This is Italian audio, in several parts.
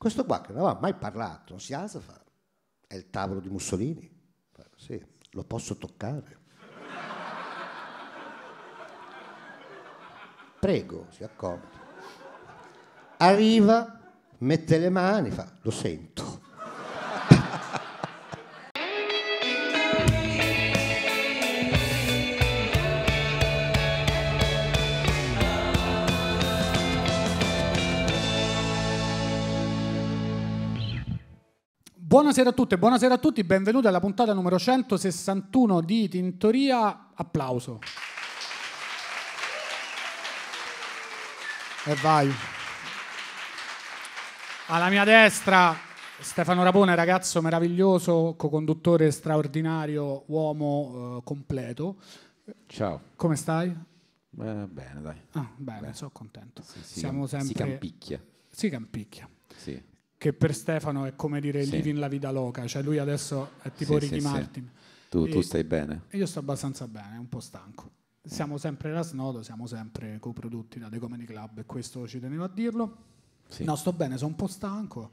Questo qua che non aveva mai parlato, non si alza, fa, è il tavolo di Mussolini. Fa, sì, lo posso toccare. Prego, si accomodi. Arriva, mette le mani, fa, lo sento. Buonasera a tutte, buonasera a tutti, benvenuti alla puntata numero 161 di Tintoria. Applauso. E vai. Alla mia destra Stefano Rapone, ragazzo meraviglioso, co-conduttore straordinario, uomo completo. Ciao. Come stai? Bene, dai. Ah, bene, sono contento. Sì, siamo sempre... Si campicchia. Sì. Che per Stefano è come dire living la vita loca, cioè lui adesso è tipo Ricky Martin. Sì. Tu stai bene? Io sto abbastanza bene, un po' stanco. Siamo sempre Rasnodo, siamo sempre coprodotti da The Comedy Club e questo ci tenevo a dirlo. Sì. No, sto bene, sono un po' stanco.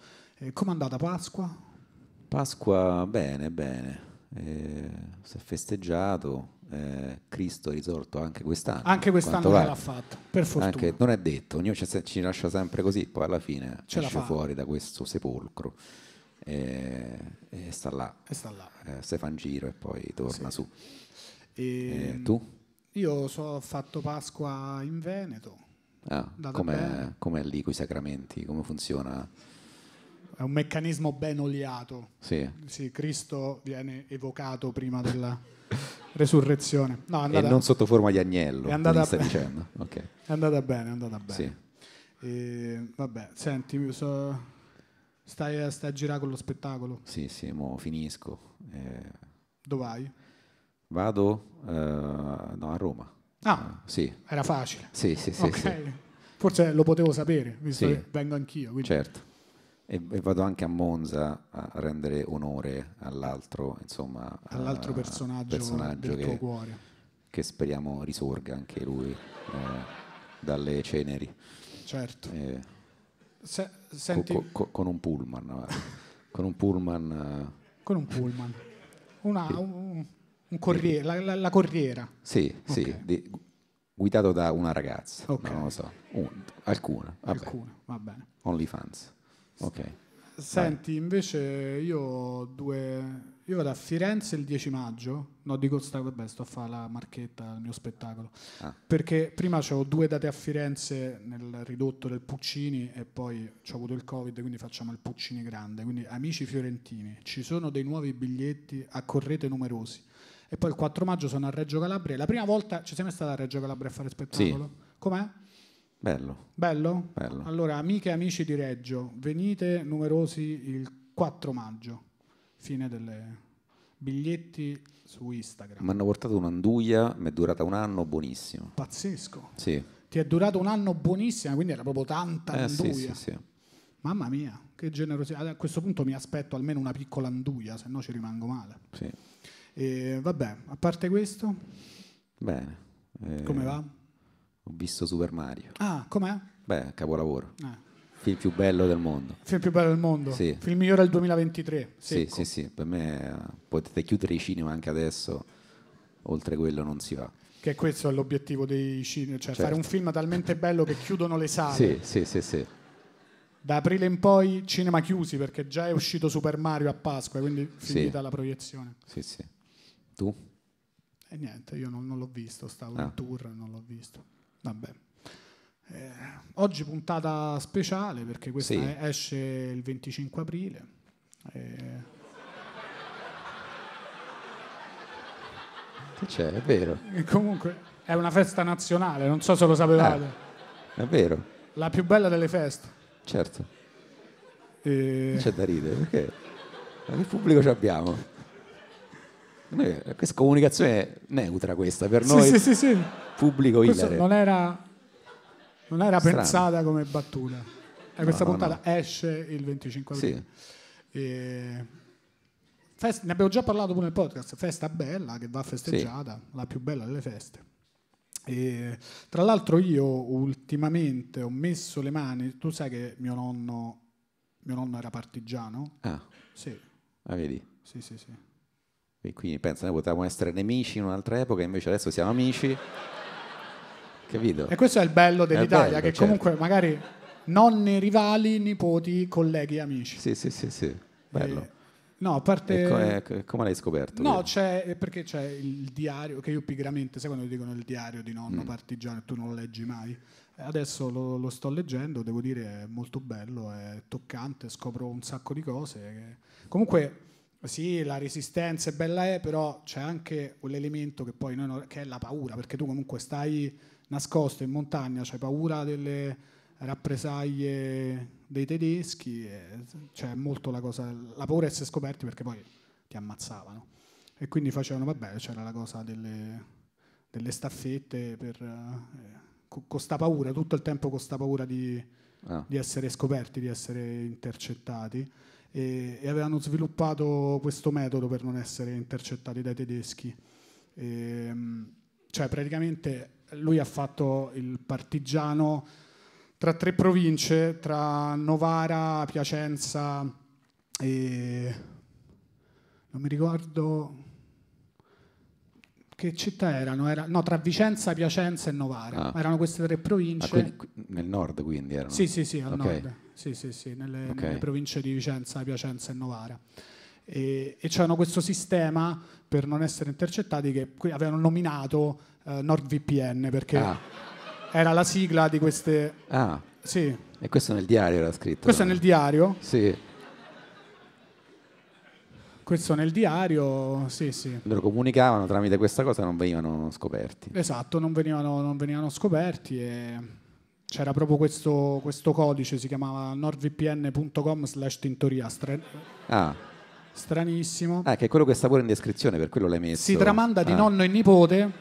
Com'è andata Pasqua? Pasqua bene, bene. Si è festeggiato. Cristo è risorto anche quest'anno. Anche quest'anno ce l'ha fatta, per fortuna. Anche, non è detto, ognuno ci lascia sempre così, poi alla fine ce esce fuori da questo sepolcro e sta là. Se fa un giro e poi torna su. Tu? Io ho fatto Pasqua in Veneto. Ah, com'è lì coi sacramenti? Come funziona? È un meccanismo ben oliato. Sì, Cristo viene evocato prima della resurrezione. No, andata... E non sotto forma di agnello, stai dicendo. Okay. È andata bene, Sì. E, vabbè, senti, stai a girare con lo spettacolo? Sì, mo finisco. Dove vai? Vado a Roma. Ah, sì. Era facile. Sì, okay. Sì. Forse lo potevo sapere, visto che vengo anch'io. Quindi. Certo. E vado anche a Monza a rendere onore all'altro, insomma, all'altro personaggio del tuo cuore, che speriamo risorga anche lui dalle ceneri. Certo. Senti... con un pullman. Con un pullman. Un corriere, la corriera. Sì. Guidato da una ragazza. Okay. Non lo so. Alcuna. Alcuna, va bene. OnlyFans. Okay. Senti, vai. Invece io vado a Firenze il 10 maggio. No, dico sto a fare la marchetta al mio spettacolo. Ah. Perché prima c'avevo 2 date a Firenze nel ridotto del Puccini e poi c'ho avuto il Covid, quindi facciamo il Puccini grande. Quindi amici fiorentini, ci sono dei nuovi biglietti, accorrete numerosi. E poi il 4 maggio sono a Reggio Calabria. La prima volta ci sei mai stata a Reggio Calabria a fare spettacolo? Sì. Com'è? Bello? Allora, amiche e amici di Reggio, venite numerosi il 4 maggio, fine delle biglietti su Instagram. Mi hanno portato un'anduia, mi è durata un anno, buonissimo. Pazzesco. Sì. Ti è durato un anno buonissimo, quindi era proprio tanta anduia. Sì. Mamma mia, che generosità. A questo punto mi aspetto almeno una piccola anduia, se no ci rimango male. Sì. E, vabbè, a parte questo? Bene. Come va? Ho visto Super Mario. Ah, com'è? Beh, capolavoro. Film più bello del mondo. Sì. Film migliore del 2023. Secco. Sì. Per me potete chiudere i cinema anche adesso, oltre quello non si va. Che questo è l'obiettivo dei cinema, cioè fare un film talmente bello che chiudono le sale. Sì. Da aprile in poi cinema chiusi, perché già è uscito Super Mario a Pasqua, quindi finita la proiezione. Sì. Tu? E niente, io non l'ho visto, stavo in tour, non l'ho visto. Vabbè. Oggi puntata speciale perché questa esce il 25 aprile. Che c'è? È vero. E comunque è una festa nazionale, non so se lo sapevate. È vero. La più bella delle feste. Certo. Non c'è da ridere perché che pubblico ci abbiamo. Questa comunicazione è neutra, questa per noi. Sì. Pubblico ilare. Non era pensata come battuta. Questa puntata esce il 25 aprile. Sì. Ne abbiamo già parlato pure nel podcast. Festa bella che va festeggiata, la più bella delle feste. E, tra l'altro, io ultimamente ho messo le mani. Tu sai che mio nonno Mio nonno era partigiano. Ah, sì. Ah, vedi? Sì, sì, sì. E quindi penso, noi potevamo essere nemici in un'altra epoca, invece adesso siamo amici. Capito? E questo è il bello dell'Italia, che certo, comunque magari nonni, rivali, nipoti, colleghi, amici. Sì, sì, sì, sì. Bello. No, a parte... come l'hai scoperto? No, c'è, perché c'è il diario, che io pigramente, sai quando dicono il diario di nonno partigiano e tu non lo leggi mai? Adesso lo sto leggendo, devo dire è molto bello, è toccante, scopro un sacco di cose. Comunque sì, la resistenza è bella, è, però c'è anche l'elemento che poi noi non, che è la paura, perché tu comunque stai nascosto in montagna, c'hai paura delle rappresaglie dei tedeschi, c'è molto la cosa, la paura di essere scoperti, perché poi ti ammazzavano. E quindi facevano, vabbè, c'era la cosa delle staffette per... con sta paura, tutto il tempo con sta paura di essere scoperti, di essere intercettati, e avevano sviluppato questo metodo per non essere intercettati dai tedeschi. Cioè praticamente lui ha fatto il partigiano tra 3 province, tra Novara, Piacenza e... non mi ricordo... Che città erano? No, tra Vicenza, Piacenza e Novara. Erano queste 3 province. Nel nord quindi erano? Sì, sì, sì, al nord. Sì, sì, sì, nelle province di Vicenza, Piacenza e Novara. E c'erano questo sistema per non essere intercettati che avevano nominato NordVPN, perché era la sigla di queste... Ah, sì. E questo nel diario era scritto? Questo è nel diario? Sì. Questo nel diario, sì, sì. Loro comunicavano tramite questa cosa, non venivano scoperti. Esatto, non venivano scoperti. E c'era proprio questo codice, si chiamava nordvpn.com/tintoria. Stranissimo. Ah, che è quello che sta pure in descrizione, per quello l'hai messo. Si tramanda di nonno e nipote,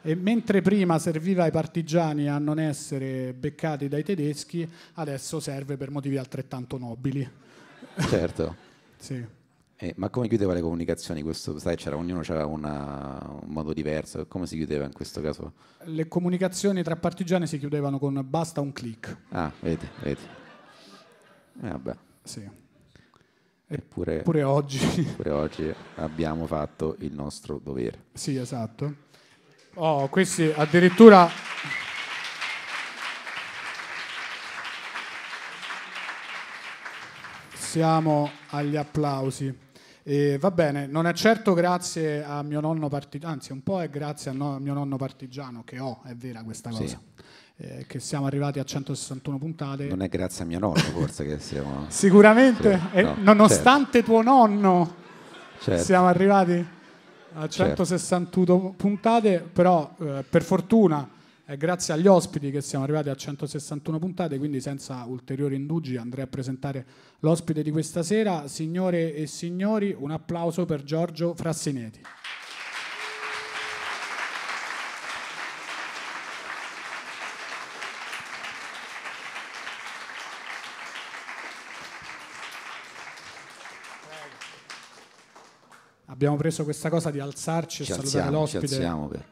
e mentre prima serviva ai partigiani a non essere beccati dai tedeschi, adesso serve per motivi altrettanto nobili. Certo. Sì. Ma come chiudeva le comunicazioni? Questo, sai, ognuno aveva un modo diverso. Come si chiudeva in questo caso? Le comunicazioni tra partigiani si chiudevano con basta un click. Ah, vedi. Vabbè. Sì. Eppure oggi abbiamo fatto il nostro dovere. Sì, esatto. Oh, questi addirittura... Siamo agli applausi. Va bene, non è certo grazie a mio nonno partigiano, anzi un po' è grazie a mio nonno partigiano che è vera questa cosa, sì. Che siamo arrivati a 161 puntate. Non è grazie a mio nonno forse che siamo... Sicuramente, sì, no, nonostante certo. Tuo nonno, certo. Siamo arrivati a 161 certo. puntate, però per fortuna è grazie agli ospiti che siamo arrivati a 161 puntate, quindi senza ulteriori indugi andrei a presentare l'ospite di questa sera. Signore e signori, un applauso per Giorgio Frassineti. Abbiamo preso questa cosa di alzarci e salutare l'ospite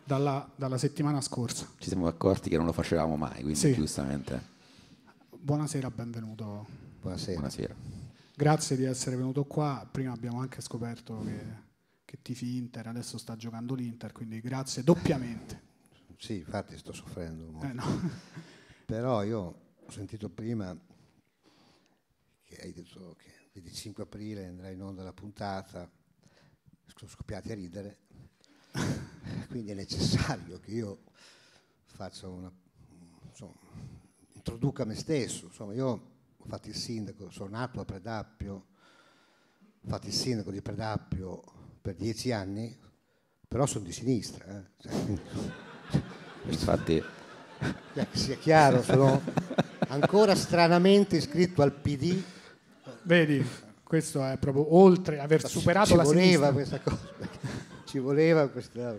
dalla settimana scorsa. Ci siamo accorti che non lo facevamo mai, quindi sì. Giustamente. Buonasera, benvenuto. Buonasera. Buonasera. Grazie di essere venuto qua. Prima abbiamo anche scoperto che tifi Inter, adesso sta giocando l'Inter, quindi grazie doppiamente. Sì, infatti sto soffrendo molto. No. Però io ho sentito prima che hai detto che il 25 aprile andrà in onda la puntata. Sono scoppiati a ridere, quindi è necessario che io faccia introduca me stesso. Insomma, io ho fatto il sindaco, sono nato a Predappio, ho fatto il sindaco di Predappio per 10 anni, però sono di sinistra. Infatti, che sia chiaro, sono ancora stranamente iscritto al PD. Vedi? Questo è proprio oltre aver superato la sinistra. Ci voleva questa cosa, ci voleva questa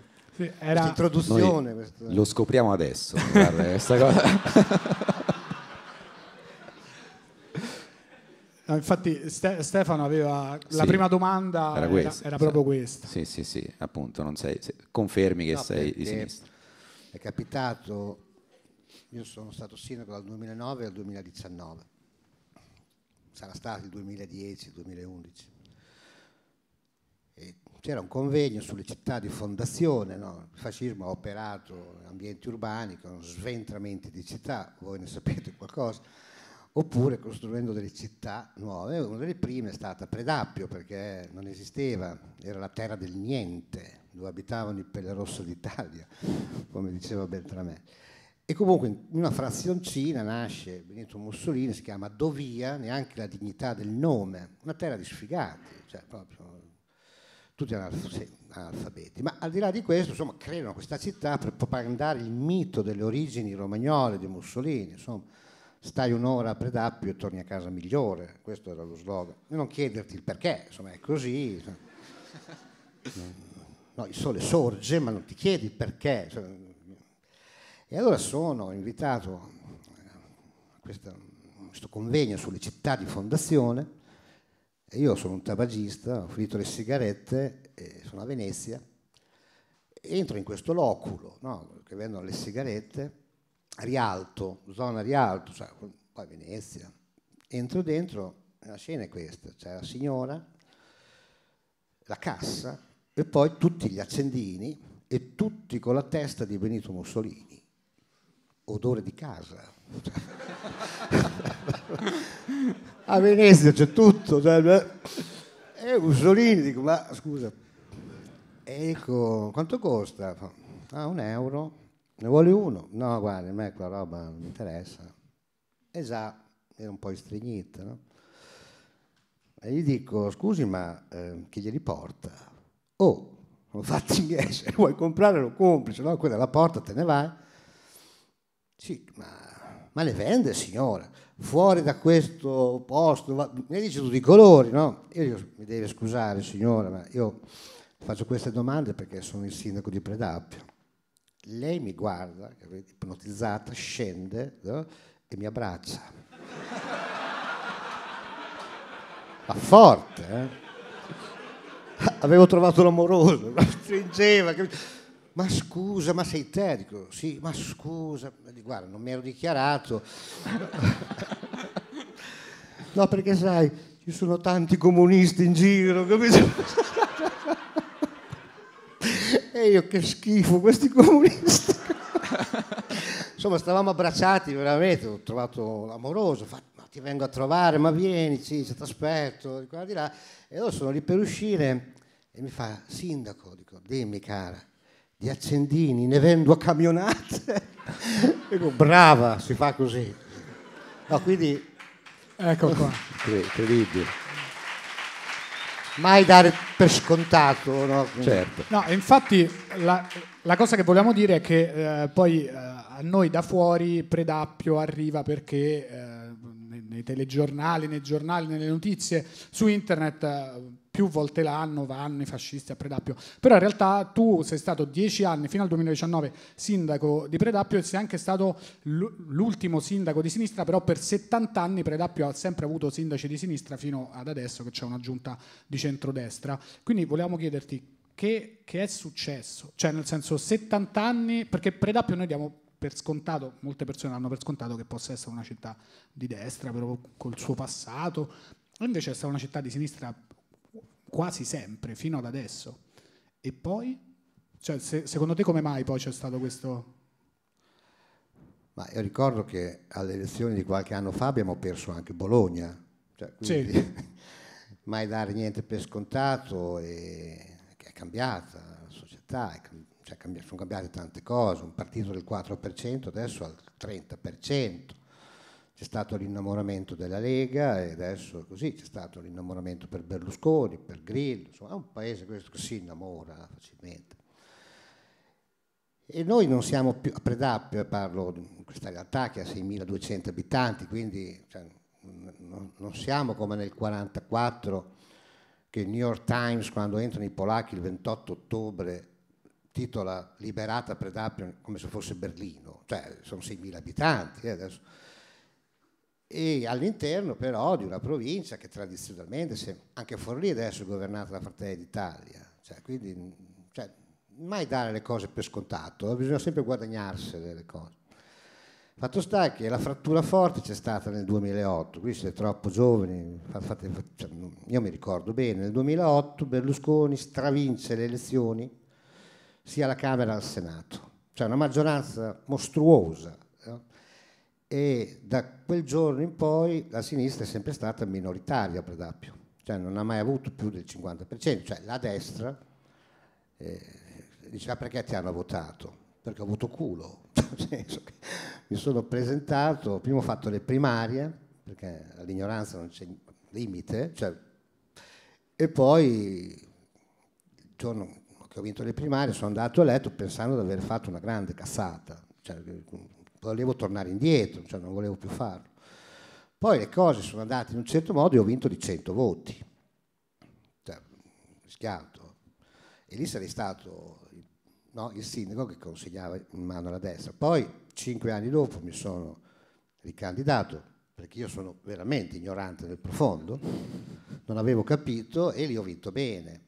introduzione. Lo scopriamo adesso, guarda, questa cosa. No, infatti Stefano aveva la prima domanda, era proprio questa. Sì, sì, sì, appunto, non sei, confermi che sei di sinistra. È capitato, io sono stato sindaco dal 2009 al 2019. sarà stato il 2010-2011. C'era un convegno sulle città di fondazione, no? Il fascismo ha operato in ambienti urbani con sventramenti di città, voi ne sapete qualcosa, oppure costruendo delle città nuove. Una delle prime è stata Predappio, perché non esisteva, era la terra del niente, dove abitavano i pelle rosso d'Italia, come diceva Beltramè. E comunque in una frazioncina nasce Benito Mussolini, si chiama Dovia, neanche la dignità del nome, una terra di sfigati, cioè proprio tutti analfabeti. Ma al di là di questo, insomma, creano questa città per propagandare il mito delle origini romagnole di Mussolini, insomma, stai un'ora a Predappio e torni a casa migliore, questo era lo slogan. E non chiederti il perché, insomma, è così. No, il sole sorge, ma non ti chiedi il perché. E allora sono invitato a questo convegno sulle città di fondazione. E io sono un tabagista, ho finito le sigarette, e sono a Venezia, entro in questo loculo, no, che vendono le sigarette, Rialto, zona Rialto, cioè, poi Venezia. Entro dentro, la scena è questa, c'è la signora, la cassa e poi tutti gli accendini e tutti con la testa di Benito Mussolini. Odore di casa. A Venezia c'è tutto, e Mussolini, dico, ma scusa, ecco, quanto costa? Ah, €1, ne vuole uno? No, guarda, a me quella roba non mi interessa. E già, era un po' istrignita, no? E gli dico, scusi, ma chi glieli porta? Oh, sono fatti miei, se vuoi comprare lo compri, se no quella la porta, te ne vai. Sì, ma le vende, signora? Fuori da questo posto, ne dice tutti i colori, no? Io mi deve scusare, signora, ma io faccio queste domande perché sono il sindaco di Predappio. Lei mi guarda, ipnotizzata, scende, no? E mi abbraccia. Ma forte, eh? Avevo trovato l'amoroso, la stringeva, capito? Ma scusa, ma sei te? Dico, sì, ma scusa, guarda, non mi ero dichiarato. No, perché sai, ci sono tanti comunisti in giro, capito? E io che schifo, questi comunisti. Insomma, stavamo abbracciati veramente, ho trovato amoroso, ma ti vengo a trovare, ma vieni, sì, ti aspetto, di qua, di là. E allora sono lì per uscire e mi fa, sindaco, dico, dimmi cara, di accendini ne vendo a camionate. Dico, brava, si fa così, no? Quindi ecco qua, incredibile, mai dare per scontato, no? Certo, no, infatti la cosa che vogliamo dire è che poi a noi da fuori Predappio arriva perché nei telegiornali, nei giornali, nelle notizie su internet più volte l'anno vanno i fascisti a Predappio, però in realtà tu sei stato 10 anni, fino al 2019, sindaco di Predappio e sei anche stato l'ultimo sindaco di sinistra, però per 70 anni Predappio ha sempre avuto sindaci di sinistra fino ad adesso che c'è una giunta di centrodestra, quindi volevamo chiederti che è successo, cioè nel senso 70 anni, perché Predappio noi diamo per scontato, molte persone hanno per scontato che possa essere una città di destra però col suo passato, invece è stata una città di sinistra quasi sempre, fino ad adesso. E poi? Cioè, secondo te come mai poi c'è stato questo? Ma io ricordo che alle elezioni di qualche anno fa abbiamo perso anche Bologna, cioè, quindi, sì. Mai dare niente per scontato, e che è cambiata la società, sono cambiate tante cose, un partito del 4% adesso al 30%, c'è stato l'innamoramento della Lega e adesso così, c'è stato l'innamoramento per Berlusconi, per Grillo, insomma è un paese questo che si innamora facilmente. E noi non siamo più, a Predappio parlo di questa realtà che ha 6.200 abitanti, quindi cioè, non siamo come nel 1944 che il New York Times quando entrano i polacchi il 28 ottobre titola liberata Predappio come se fosse Berlino, cioè sono 6.000 abitanti adesso. E all'interno però di una provincia che tradizionalmente, anche Forlì adesso è governata da Fratelli d'Italia, cioè, quindi cioè, mai dare le cose per scontato, bisogna sempre guadagnarsele le cose. Fatto sta che la frattura forte c'è stata nel 2008, qui siete troppo giovani, io mi ricordo bene, nel 2008 Berlusconi stravince le elezioni sia alla Camera che al Senato, cioè una maggioranza mostruosa, no? E da quel giorno in poi la sinistra è sempre stata minoritaria Predappio, cioè non ha mai avuto più del 50%, cioè la destra diceva: perché ti hanno votato? Perché ho avuto culo, nel senso che mi sono presentato, prima ho fatto le primarie, perché all'ignoranza non c'è limite, cioè, e poi il giorno che ho vinto le primarie sono andato a letto pensando di aver fatto una grande cazzata, cioè, volevo tornare indietro, cioè, non volevo più farlo. Poi le cose sono andate in un certo modo e ho vinto di 100 voti, cioè, rischiato, e lì sarei stato... No, il sindaco che consigliava in mano alla destra. Poi 5 anni dopo mi sono ricandidato, perché io sono veramente ignorante nel profondo, non avevo capito e lì ho vinto bene,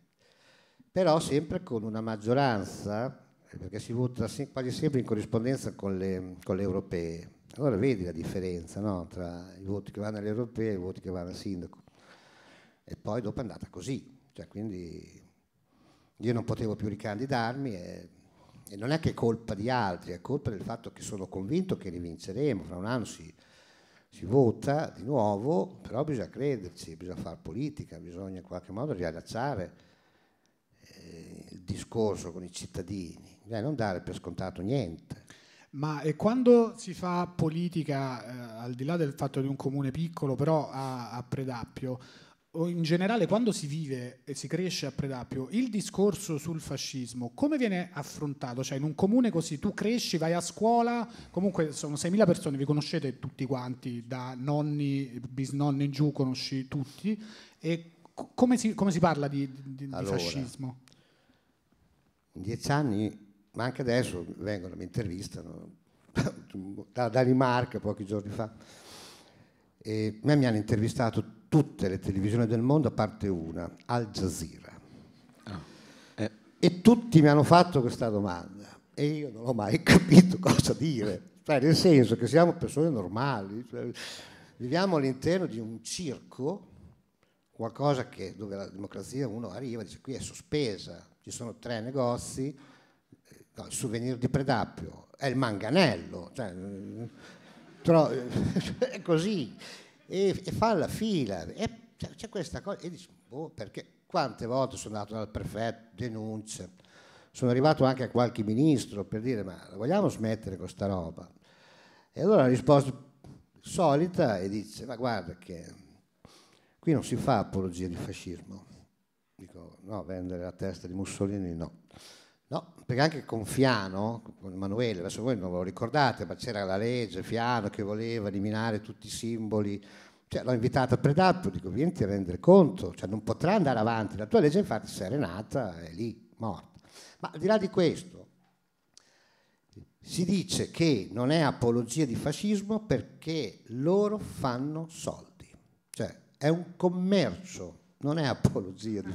però sempre con una maggioranza, perché si vota quasi sempre in corrispondenza con le europee. Allora vedi la differenza, no? Tra i voti che vanno alle europee e i voti che vanno al sindaco. E poi dopo è andata così, cioè, quindi io non potevo più ricandidarmi e non è che è colpa di altri, è colpa del fatto che sono convinto che rivinceremo, fra un anno si vota di nuovo, però bisogna crederci, bisogna fare politica, bisogna in qualche modo riallacciare il discorso con i cittadini, bisogna non dare per scontato niente. Ma quando si fa politica, al di là del fatto di un comune piccolo, però a Predappio, o in generale quando si vive e si cresce a Predappio, il discorso sul fascismo come viene affrontato? Cioè in un comune così tu cresci, vai a scuola, comunque sono 6.000 persone, vi conoscete tutti quanti, da nonni, bisnonni in giù, conosci tutti, e come si parla di fascismo? In 10 anni, ma anche adesso vengono, mi intervistano da Danimarca pochi giorni fa, e me mi hanno intervistato tutte le televisioni del mondo a parte una, Al Jazeera, e tutti mi hanno fatto questa domanda e io non ho mai capito cosa dire, cioè, nel senso che siamo persone normali, cioè, viviamo all'interno di un circo, qualcosa che, dove la democrazia uno arriva e dice: qui è sospesa, ci sono 3 negozi, il souvenir di Predappio è il manganello, cioè, però, è così. E fa la fila, c'è questa cosa, e dici: boh, perché? Quante volte sono andato dal prefetto, denunce, sono arrivato anche a qualche ministro per dire: ma vogliamo smettere con sta roba? E allora la risposta solita e dice: ma guarda che qui non si fa apologia di fascismo. Dico: no, vendere la testa di Mussolini no. No, perché anche con Fiano, con Emanuele, adesso voi non ve lo ricordate, ma c'era la legge Fiano che voleva eliminare tutti i simboli, cioè, l'ho invitata a Predappio, dico: vieni a rendere conto, cioè, non potrà andare avanti, la tua legge infatti si è renata, è lì, morta. Ma al di là di questo, si dice che non è apologia di fascismo perché loro fanno soldi, cioè è un commercio, non è apologia di...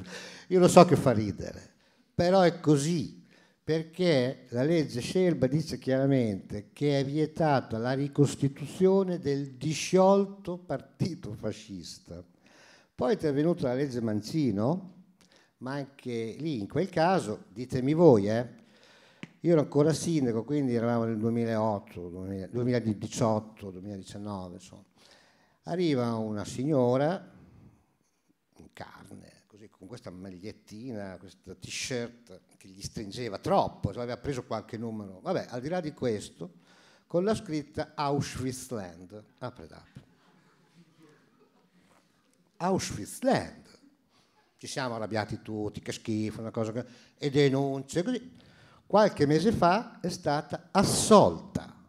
Io lo so che fa ridere, però è così, perché la legge Scelba dice chiaramente che è vietata la ricostituzione del disciolto partito fascista. Poi è intervenuta la legge Mancino, ma anche lì, in quel caso, ditemi voi, io ero ancora sindaco, quindi eravamo nel 2008, 2018, 2019, insomma. Arriva una signora in carne, con questa magliettina, questa t-shirt che gli stringeva troppo, cioè aveva preso qualche numero, vabbè, al di là di questo, con la scritta Auschwitz Land a Predappio. Auschwitz Land, ci siamo arrabbiati tutti, che schifo, una cosa, e denunce, così. Qualche mese fa è stata assolta,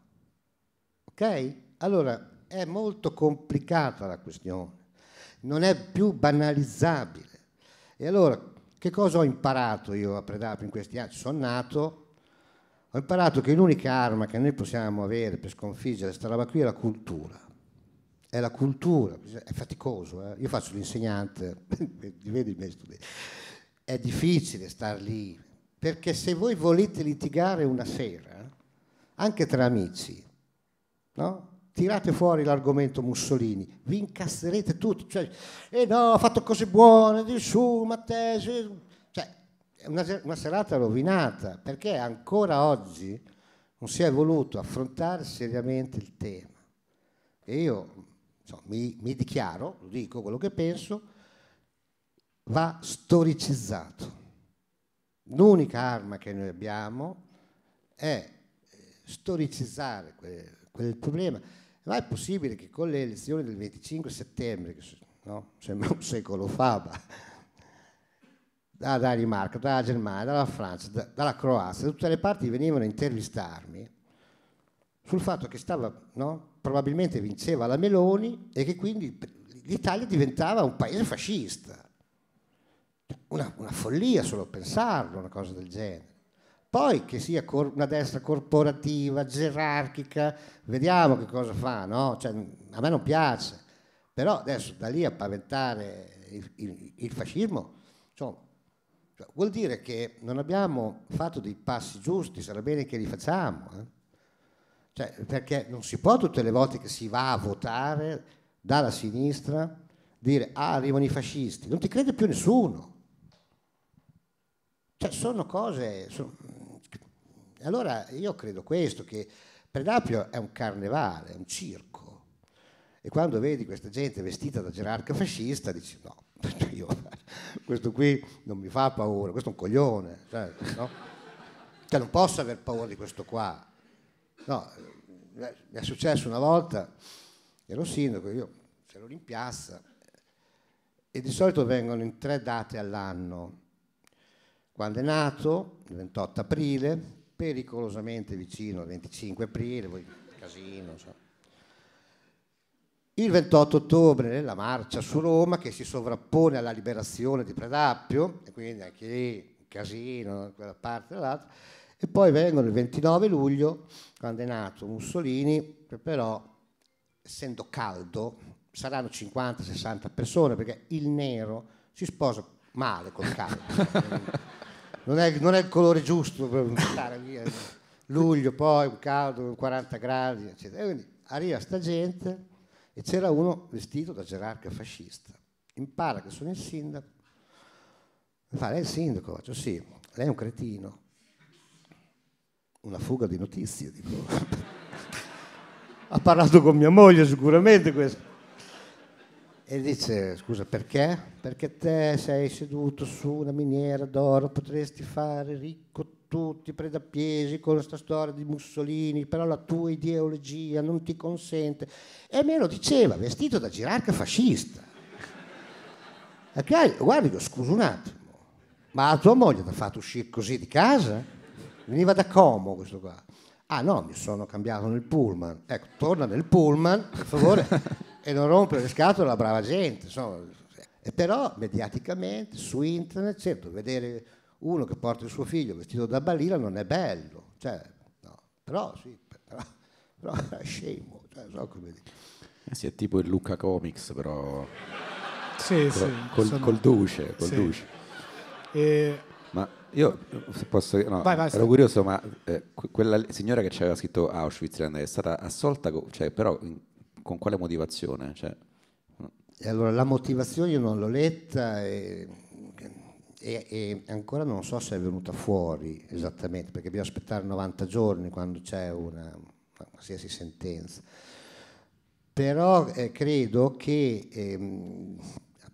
ok? Allora è molto complicata la questione, non è più banalizzabile. E allora, che cosa ho imparato io a Predappio in questi anni? Sono nato, ho imparato che l'unica arma che noi possiamo avere per sconfiggere questa roba qui è la cultura. È la cultura, è faticoso. Io faccio l'insegnante, vedi i miei studenti. È difficile star lì, perché se voi volete litigare una sera, anche tra amici, no? Tirate fuori l'argomento Mussolini, vi incastrerete tutti, cioè, no, ha fatto cose buone, di su, ma te... Cioè, è una serata rovinata, perché ancora oggi non si è voluto affrontare seriamente il tema. E io insomma, mi dichiaro, lo dico quello che penso, va storicizzato. L'unica arma che noi abbiamo è storicizzare quel problema. Ma è possibile che con le elezioni del 25 settembre, che no, sembra un secolo fa, ma, dalla Danimarca, dalla Germania, dalla Francia, dalla Croazia, da tutte le parti venivano a intervistarmi sul fatto che stava, no, probabilmente vinceva la Meloni e che quindi l'Italia diventava un paese fascista. Una follia solo pensarlo, una cosa del genere. Poi che sia una destra corporativa, gerarchica, vediamo che cosa fa, no? Cioè, a me non piace, però adesso da lì a paventare il fascismo, insomma, vuol dire che non abbiamo fatto dei passi giusti, sarà bene che li facciamo, eh? Cioè, perché non si può tutte le volte che si va a votare dalla sinistra dire ah, arrivano i fascisti, non ti crede più nessuno. Cioè, sono cose... Allora io credo questo, che Predappio è un carnevale, è un circo, e quando vedi questa gente vestita da gerarca fascista dici no, io, questo qui non mi fa paura, questo è un coglione, cioè, no? Cioè, non posso aver paura di questo qua. No, mi è successo una volta, ero sindaco, io c'ero in piazza, e di solito vengono in 3 date all'anno. Quando è nato, il 28 aprile, pericolosamente vicino al 25 aprile, poi casino, so. Il 28 ottobre la marcia su Roma che si sovrappone alla liberazione di Predappio, e quindi anche lì un casino da quella parte e dall'altra, e poi vengono il 29 luglio, quando è nato Mussolini, che però, essendo caldo, saranno 50-60 persone, perché il nero si sposa male col caldo. Non è il colore giusto per stare lì. Luglio, poi un caldo, 40 gradi, eccetera. E quindi arriva sta gente e c'era uno vestito da gerarca fascista. Impara che sono il sindaco. Mi fa, lei è il sindaco? Faccio, sì, lei è un cretino. Una fuga di notizie, dico. Ha parlato con mia moglie sicuramente questo. E dice, scusa, perché? Perché te sei seduto su una miniera d'oro, potresti fare ricco tutti, Predapiesi, con questa storia di Mussolini, però la tua ideologia non ti consente. E me lo diceva, vestito da gerarca fascista. Okay, guarda, io scusa un attimo, ma la tua moglie ti ha fatto uscire così di casa? Veniva da Como questo qua. Ah no, mi sono cambiato nel pullman. Ecco, torna nel pullman, per favore. E non rompere le scatole alla brava gente, insomma. E però mediaticamente su internet, certo, vedere uno che porta il suo figlio vestito da balilla non è bello, cioè, no. Però sì, però è scemo, cioè, so come dire. Sì, è tipo il Lucca Comics, però sì, però sì, col duce. E... Ma io se posso, no, vai, ero curioso, ma quella signora che ci aveva scritto Auschwitz è stata assolta, cioè, però con quale motivazione? Cioè... Allora, la motivazione io non l'ho letta e ancora non so se è venuta fuori esattamente, perché bisogna aspettare 90 giorni quando c'è una qualsiasi sentenza. Però credo che,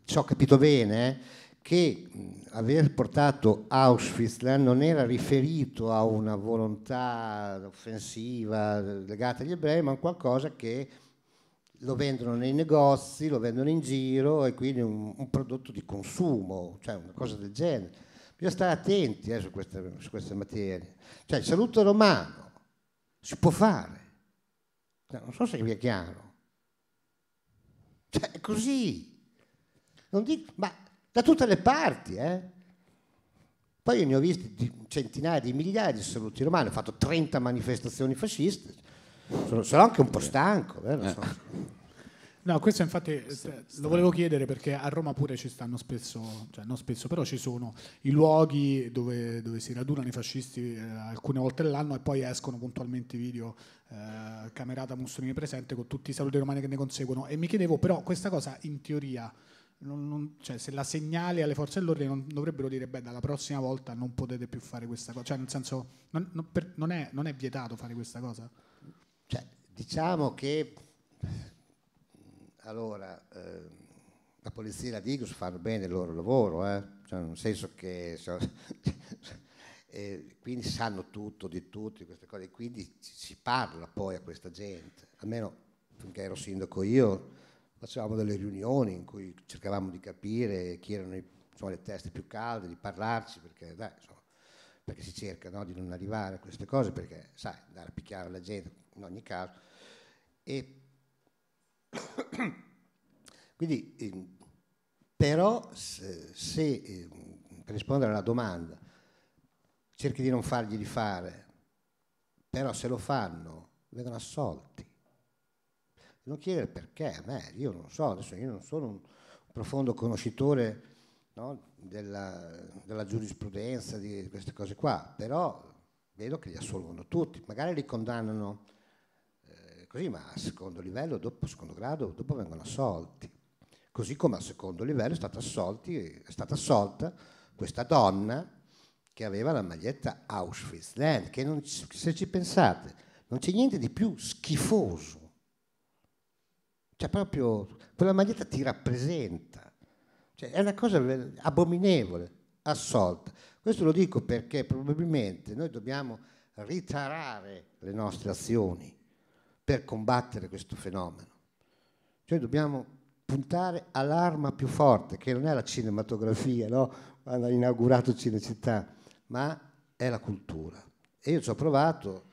se ho capito bene, che aver portato Auschwitz non era riferito a una volontà offensiva legata agli ebrei, ma a qualcosa che... lo vendono nei negozi, lo vendono in giro e quindi un prodotto di consumo, cioè una cosa del genere. Bisogna stare attenti su queste materie. Cioè il saluto romano si può fare. Non so se vi è chiaro. Cioè è così. Non dico, ma da tutte le parti, eh. Poi io ne ho visti centinaia di migliaia di saluti romani, ho fatto 30 manifestazioni fasciste. Sono anche un po' stanco, vero? No, questo infatti lo volevo chiedere, perché a Roma pure ci stanno spesso, cioè non spesso, però ci sono i luoghi dove si radunano i fascisti alcune volte all'anno, e poi escono puntualmente video camerata Mussolini presente, con tutti i saluti romani che ne conseguono. E mi chiedevo, però, questa cosa in teoria, cioè, se la segnali alle forze dell'ordine, non dovrebbero dire: beh, dalla prossima volta non potete più fare questa cosa, cioè nel senso non è vietato fare questa cosa? Cioè, diciamo che... Allora, la polizia e la Digus fanno bene il loro lavoro, cioè, nel senso che quindi sanno tutto di tutto, di queste cose, e quindi si parla poi a questa gente. Almeno finché ero sindaco io facevamo delle riunioni in cui cercavamo di capire chi erano le teste più calde, di parlarci, perché, dai, perché si cerca, no, di non arrivare a queste cose, perché sai, andare a picchiare la gente in ogni caso. E quindi però se per rispondere alla domanda cerchi di non fargli di fare, però se lo fanno vengono assolti. Non chiedere perché a me, io non so, adesso io non sono un profondo conoscitore, no, della giurisprudenza di queste cose qua, però vedo che li assolvono tutti, magari li condannano così, ma a secondo livello, dopo secondo grado, dopo vengono assolti. Così come a secondo livello è stata assolta questa donna che aveva la maglietta Auschwitz, che non, se ci pensate, non c'è niente di più schifoso. Cioè proprio quella maglietta ti rappresenta. Cioè, è una cosa abominevole, assolta. Questo lo dico perché probabilmente noi dobbiamo ritarare le nostre azioni per combattere questo fenomeno. Cioè dobbiamo puntare all'arma più forte, che non è la cinematografia, no? Quando ha inaugurato Cinecittà, ma è la cultura. E io ci ho provato,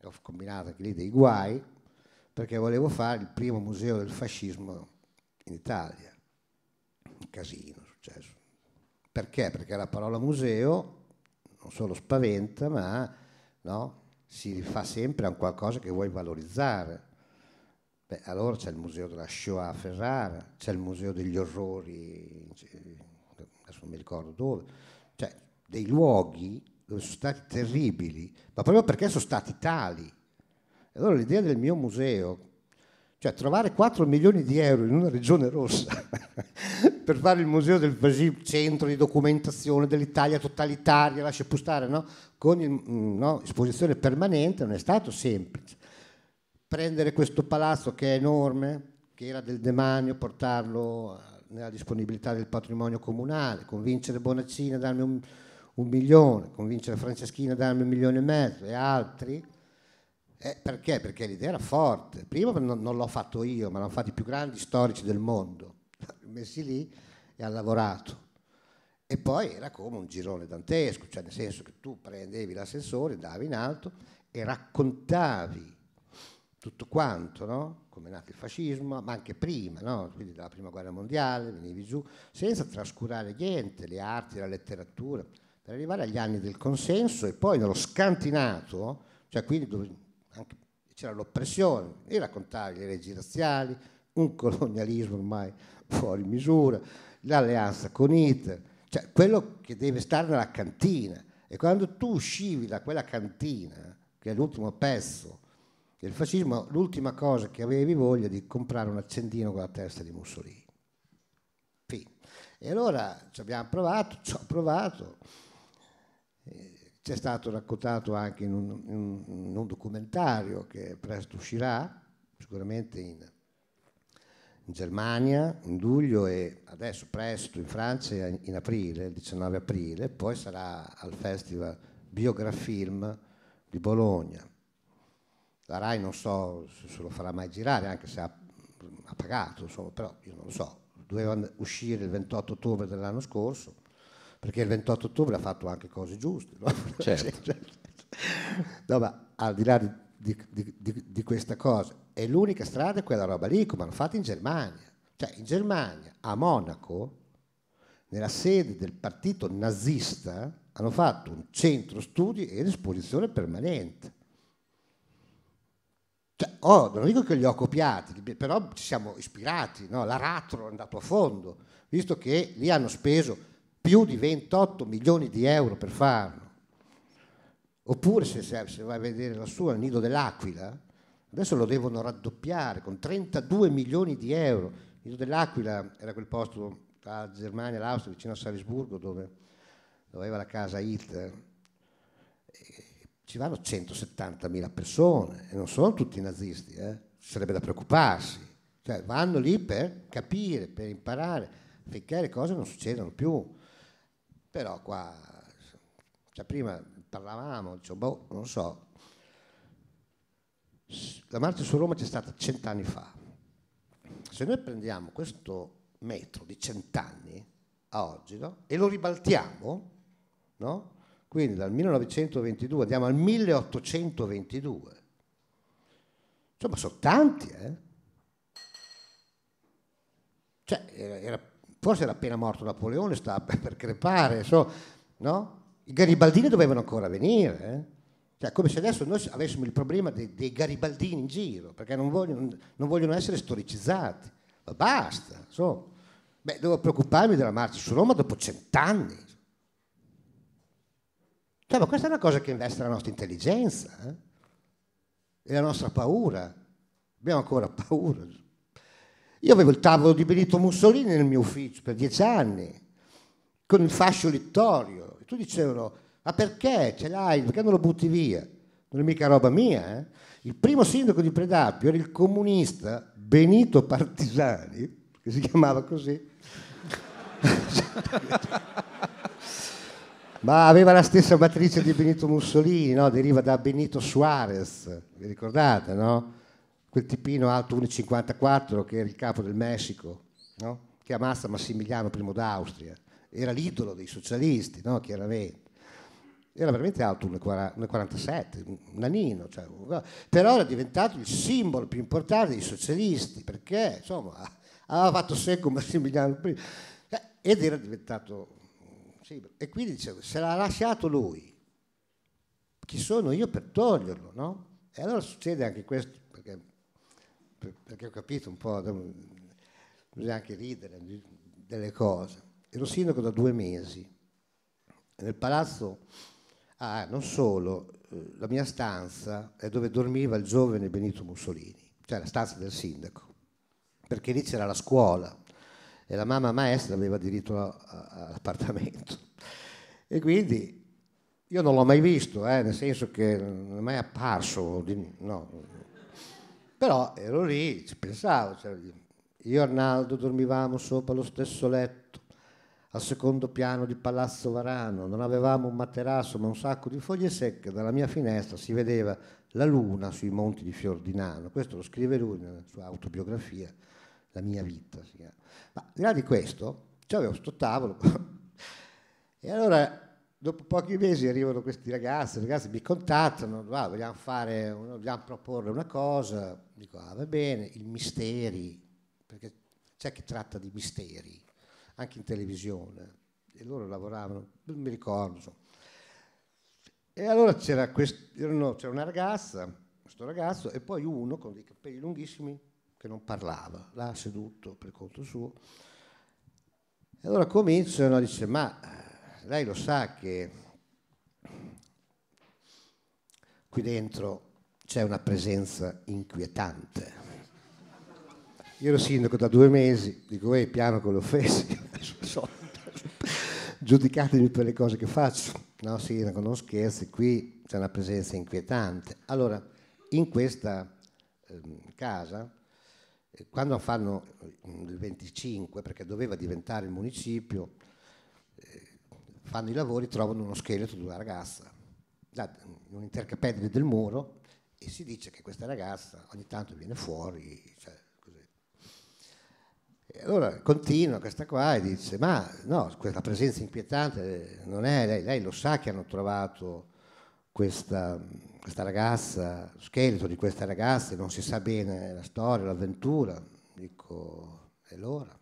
ho combinato anche lì dei guai, perché volevo fare il primo museo del fascismo in Italia. Un casino, successo. Perché? Perché la parola museo non solo spaventa, ma, no, si rifà sempre a qualcosa che vuoi valorizzare. Beh, allora c'è il museo della Shoah a Ferrara, c'è il museo degli orrori, adesso non mi ricordo dove, cioè dei luoghi dove sono stati terribili, ma proprio perché sono stati tali. E allora l'idea del mio museo, cioè trovare 4 milioni di euro in una regione rossa per fare il museo del fascismo, centro di documentazione dell'Italia totalitaria, lascia pure stare, no? Con esposizione permanente, non è stato semplice. Prendere questo palazzo che è enorme, che era del demanio, portarlo nella disponibilità del patrimonio comunale, convincere Bonaccini a darmi un milione, convincere Franceschini a darmi 1,5 milioni e altri. Perché? Perché l'idea era forte. Prima non l'ho fatto io, ma l'hanno fatti i più grandi storici del mondo. Messi lì e ha lavorato, e poi era come un girone dantesco, cioè nel senso che tu prendevi l'ascensore, davi in alto e raccontavi tutto quanto, no? Come è nato il fascismo, ma anche prima, no? Quindi dalla prima guerra mondiale venivi giù, senza trascurare niente, le arti, la letteratura, per arrivare agli anni del consenso e poi nello scantinato, cioè quindi dove anche c'era l'oppressione, e raccontavi le leggi razziali, un colonialismo ormai fuori misura, l'alleanza con Hitler, cioè quello che deve stare nella cantina. E quando tu uscivi da quella cantina, che è l'ultimo pezzo del fascismo, l'ultima cosa che avevi voglia di comprare un accendino con la testa di Mussolini. Fine. E allora ci ho provato, c'è stato raccontato anche in un documentario che presto uscirà, sicuramente in Germania in luglio, e adesso presto in Francia in aprile, il 19 aprile, poi sarà al Festival Biografilm di Bologna. La Rai non so se lo farà mai girare, anche se ha pagato, insomma, però io non lo so. Doveva uscire il 28 ottobre dell'anno scorso, perché il 28 ottobre ha fatto anche cose giuste, no? Certo. No, ma al di là di questa cosa, e l'unica strada è quella roba lì, come hanno fatto in Germania. Cioè in Germania, a Monaco, nella sede del partito nazista, hanno fatto un centro studi ed esposizione permanente. Cioè, non dico che li ho copiati, però ci siamo ispirati, no? L'aratro è andato a fondo, visto che lì hanno speso più di 28 milioni di euro per farlo. Oppure, se vai a vedere la sua, il Nido dell'Aquila, adesso lo devono raddoppiare con 32 milioni di euro. Il Nido dell'Aquila era quel posto tra Germania e l'Austria, vicino a Salisburgo, dove aveva la casa Hitler. Ci vanno 170.000 persone e non sono tutti nazisti, sarebbe da preoccuparsi, cioè vanno lì per capire, per imparare, finché le cose non succedano più. Però qua, cioè, prima parlavamo, dicevo, boh, non so, la marcia su Roma c'è stata 100 anni fa, se noi prendiamo questo metro di 100 anni a oggi, no? E lo ribaltiamo, no? Quindi dal 1922 andiamo al 1822. Insomma, sono tanti, Cioè, forse era appena morto Napoleone, stava per crepare, no? I garibaldini dovevano ancora venire, Cioè, come se adesso noi avessimo il problema dei garibaldini in giro, perché non vogliono essere storicizzati. Ma basta, insomma. Beh, devo preoccuparmi della marcia su Roma dopo 100 anni. Cioè, ma questa è una cosa che investe la nostra intelligenza e la nostra paura. Abbiamo ancora paura. Io avevo il tavolo di Benito Mussolini nel mio ufficio per 10 anni, con il fascio littorio. E tu dicevano, ma perché ce l'hai? Perché non lo butti via? Non è mica roba mia, Il primo sindaco di Predappio era il comunista Benito Partisani, che si chiamava così. Ma aveva la stessa matrice di Benito Mussolini, no? Deriva da Benito Suarez, vi ricordate, no? Quel tipino alto 1,54 che era il capo del Messico, no? Che ammazza Massimiliano I d'Austria, era l'idolo dei socialisti, no? Chiaramente. Era veramente alto 1,47, un anino, cioè, però era diventato il simbolo più importante dei socialisti, perché insomma aveva fatto secco Massimiliano I ed era diventato... E quindi dicevo, se l'ha lasciato lui, chi sono io per toglierlo, no? E allora succede anche questo, perché ho capito un po', bisogna anche ridere delle cose. Ero sindaco da 2 mesi, e nel palazzo, non solo, la mia stanza è dove dormiva il giovane Benito Mussolini, cioè la stanza del sindaco, perché lì c'era la scuola, e la mamma maestra aveva diritto all'appartamento. E quindi io non l'ho mai visto, nel senso che non è mai apparso, no. Però ero lì, ci pensavo, cioè, io e Arnaldo dormivamo sopra lo stesso letto, al secondo piano di Palazzo Varano, non avevamo un materasso ma un sacco di foglie secche, dalla mia finestra si vedeva la luna sui monti di Fiordinano, questo lo scrive lui nella sua autobiografia, La mia vita si chiama. Ma al di là di questo, cioè avevo sto tavolo e allora dopo pochi mesi arrivano questi ragazzi mi contattano, vogliamo proporre una cosa, dico va bene, il misteri, perché c'è chi tratta di misteri anche in televisione e loro lavoravano, non mi ricordo, insomma. E allora c'era una ragazza, questo ragazzo e poi uno con dei capelli lunghissimi che non parlava, là seduto per conto suo. E allora cominciano a dire, ma lei lo sa che qui dentro c'è una presenza inquietante. Io ero sindaco da 2 mesi, dico, piano con le offese, giudicatemi per le cose che faccio. No, sindaco, non scherzi, qui c'è una presenza inquietante. Allora, in questa casa, quando fanno il 25, perché doveva diventare il municipio, fanno i lavori, trovano uno scheletro di una ragazza in un intercapedine del muro e si dice che questa ragazza ogni tanto viene fuori, cioè, così. E allora continua questa qua e dice, ma no, questa presenza inquietante non è lei, lei lo sa che hanno trovato questa ragazza, lo scheletro di questa ragazza, non si sa bene la storia, l'avventura, dico, è l'ora,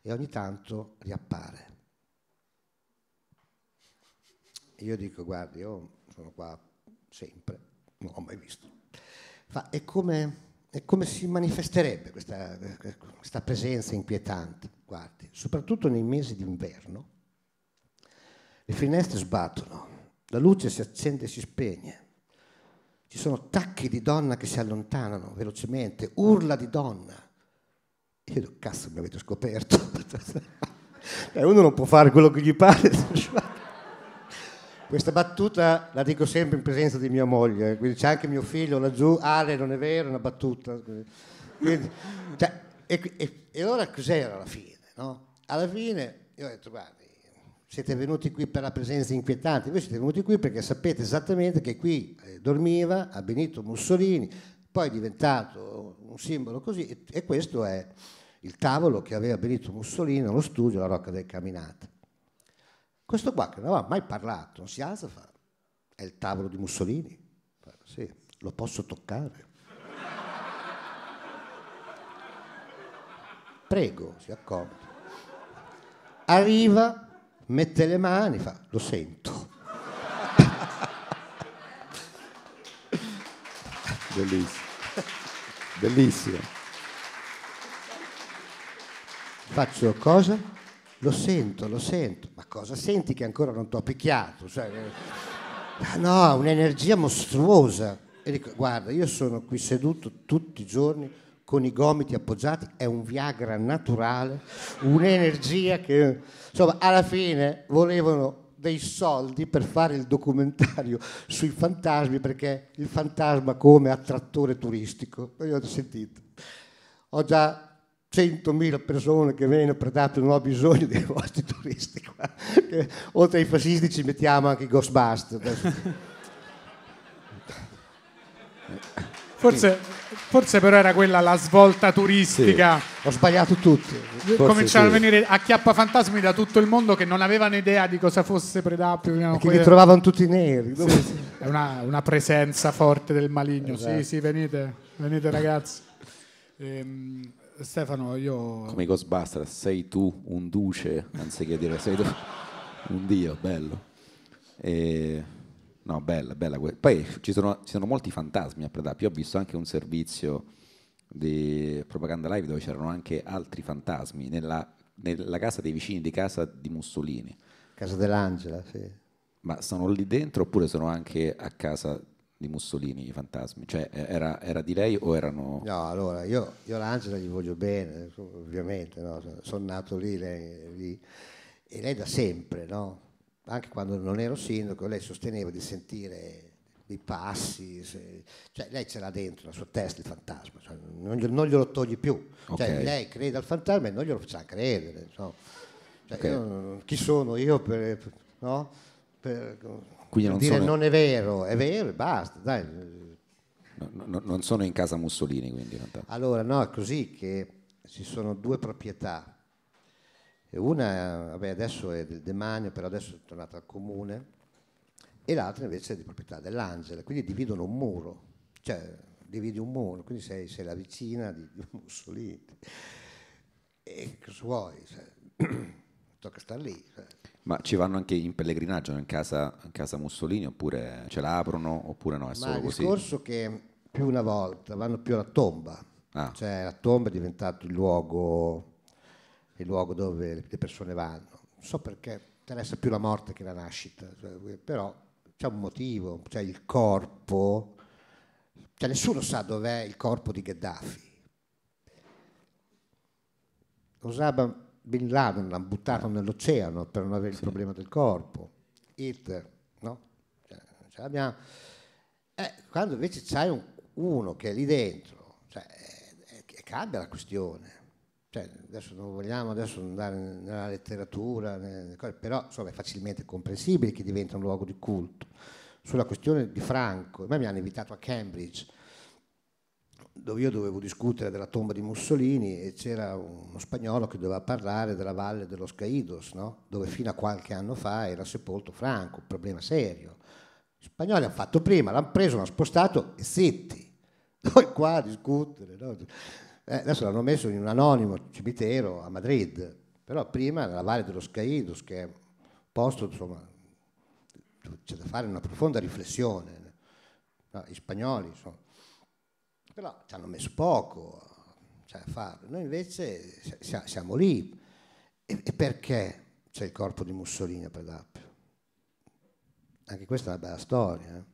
e ogni tanto riappare. Io dico, guardi, io sono qua sempre, non l'ho mai visto. E come si manifesterebbe questa presenza inquietante? Guardi, soprattutto nei mesi d'inverno le finestre sbattono, la luce si accende e si spegne, ci sono tacchi di donna che si allontanano velocemente, urla di donna. Io, cazzo, mi avete scoperto. Uno non può fare quello che gli pare. Questa battuta la dico sempre in presenza di mia moglie, quindi c'è anche mio figlio laggiù, Ale, non è vero, è una battuta. Quindi, cioè, e allora cos'era alla fine? No? Alla fine io ho detto, guardi, siete venuti qui per la presenza inquietante, voi siete venuti qui perché sapete esattamente che qui dormiva a Benito Mussolini, poi è diventato un simbolo così, e questo è il tavolo che aveva Benito Mussolini allo studio alla Rocca del Caminata. Questo qua che non aveva mai parlato, non si alza, fa, è il tavolo di Mussolini. Fa, sì, lo posso toccare. Prego, si accomodi. Arriva, mette le mani, fa, lo sento. Bellissimo, bellissimo. Faccio cosa? Lo sento, ma cosa senti che ancora non ti ho picchiato? Cioè, no, un'energia mostruosa. E dico, guarda, io sono qui seduto tutti i giorni con i gomiti appoggiati, è un Viagra naturale, un'energia che... Insomma, alla fine volevano dei soldi per fare il documentario sui fantasmi, perché il fantasma come attrattore turistico. Io ho sentito, ho già 100.000 persone che vengono per dare, non ho bisogno dei vostri turisti qua. Oltre ai fascisti ci mettiamo anche i Ghostbusters. Forse però era quella la svolta turistica. Sì, ho sbagliato tutti. Cominciarono a venire acchiappafantasmi da tutto il mondo che non avevano idea di cosa fosse Predappio. No, che li trovavano tutti neri. Sì, sì. È una presenza forte del maligno. Esatto. Sì, sì, venite ragazzi. Stefano, io... Come i Ghostbusters, sei tu un duce, anziché dire sei tu un dio, bello. No, bella. Poi ci sono molti fantasmi a Predappio. Io ho visto anche un servizio di Propaganda Live dove c'erano anche altri fantasmi nella casa dei vicini di casa di Mussolini. Casa dell'Angela, sì. Ma sono lì dentro oppure sono anche a casa di Mussolini i fantasmi? Cioè era di lei o erano... No, allora io l'Angela gli voglio bene, ovviamente, no? Sono nato lì, lei, e lei da sempre, no? Anche quando non ero sindaco, lei sosteneva di sentire dei passi, cioè lei ce l'ha dentro, la sua testa, il fantasma, cioè non glielo togli più. Okay. Cioè, lei crede al fantasma e non glielo facciamo credere. No? Cioè, okay. Io, chi sono io per, no? Per non dire sono... non è vero e basta. Dai. Non sono in casa Mussolini, quindi. Allora, no, è così che ci sono due proprietà. Una, vabbè, adesso è del demanio, però adesso è tornata al comune, e l'altra invece è di proprietà dell'Angela, quindi dividono un muro, cioè dividi un muro, quindi sei la vicina di Mussolini, e cosa vuoi? Cioè, tocca star lì. Cioè. Ma ci vanno anche in pellegrinaggio in casa Mussolini, oppure ce la aprono, oppure no? È solo così? Ma il discorso che più una volta vanno più alla tomba, cioè la tomba è diventato il luogo dove le persone vanno. Non so perché interessa più la morte che la nascita, però c'è un motivo, cioè il corpo, cioè nessuno sa dov'è il corpo di Gheddafi. Osama Bin Laden l'hanno buttato nell'oceano per non avere il problema del corpo. Hitler, no? Cioè, non ce l'abbiamo. Quando invece c'hai uno che è lì dentro, cioè, cambia la questione. Cioè, adesso non vogliamo andare nella letteratura, però insomma, è facilmente comprensibile che diventa un luogo di culto. Sulla questione di Franco, mi hanno invitato a Cambridge, dove io dovevo discutere della tomba di Mussolini, e c'era uno spagnolo che doveva parlare della valle de los Caídos, no? Dove fino a qualche anno fa era sepolto Franco, un problema serio. Gli spagnoli hanno fatto prima, l'hanno preso, l'hanno spostato e zitti. Noi qua a discutere, no? Adesso l'hanno messo in un anonimo cimitero a Madrid, però prima nella Valle dello Caídos, che è un posto, insomma, c'è da fare una profonda riflessione. No, gli spagnoli, insomma, però ci hanno messo poco, cioè, a farlo. Noi invece siamo lì. E perché c'è il corpo di Mussolini a Predappio? Anche questa è una bella storia.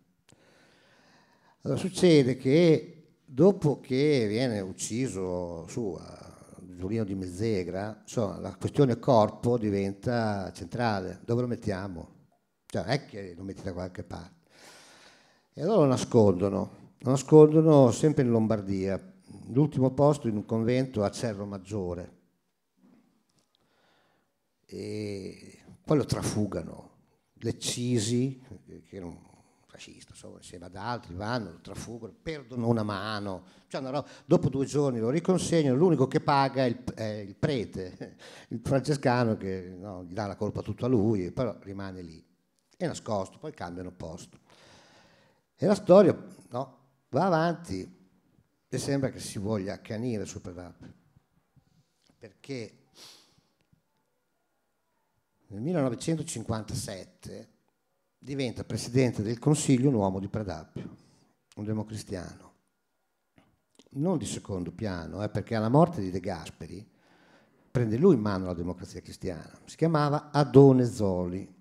Allora succede che dopo che viene ucciso Giulino di Mezzegra, insomma, la questione corpo diventa centrale. Dove lo mettiamo? Cioè, non è che lo metti da qualche parte. E allora lo nascondono sempre in Lombardia, l'ultimo posto in un convento a Cerro Maggiore. E poi lo trafugano, l'Eccisi, che era un fascista, insomma, insieme ad altri vanno, lo trafugano, perdono una mano, cioè, no, dopo 2 giorni lo riconsegnano, l'unico che paga è il prete, il francescano, che no, gli dà la colpa tutta a lui, però rimane lì, è nascosto, poi cambiano posto. E la storia, no, va avanti e sembra che si voglia accanire su Predappio, perché nel 1957 diventa presidente del Consiglio un uomo di Predappio, un democristiano, non di secondo piano, perché alla morte di De Gasperi prende lui in mano la Democrazia Cristiana, si chiamava Adone Zoli.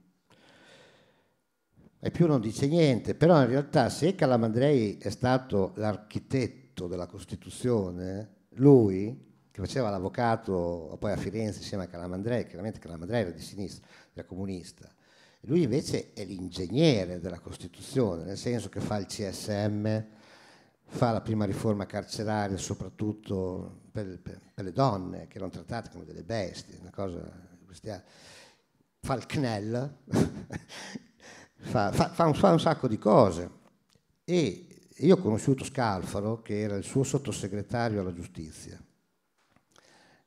E più non dice niente, però in realtà se Calamandrei è stato l'architetto della Costituzione, lui, che faceva l'avvocato poi a Firenze insieme a Calamandrei, chiaramente Calamandrei era di sinistra, era comunista, lui invece è l'ingegnere della Costituzione, nel senso che fa il CSM, fa la prima riforma carceraria soprattutto per le donne, che erano trattate come delle bestie, una cosa cristiana, fa il CNEL, fa un sacco di cose. E io ho conosciuto Scalfaro, che era il suo sottosegretario alla giustizia,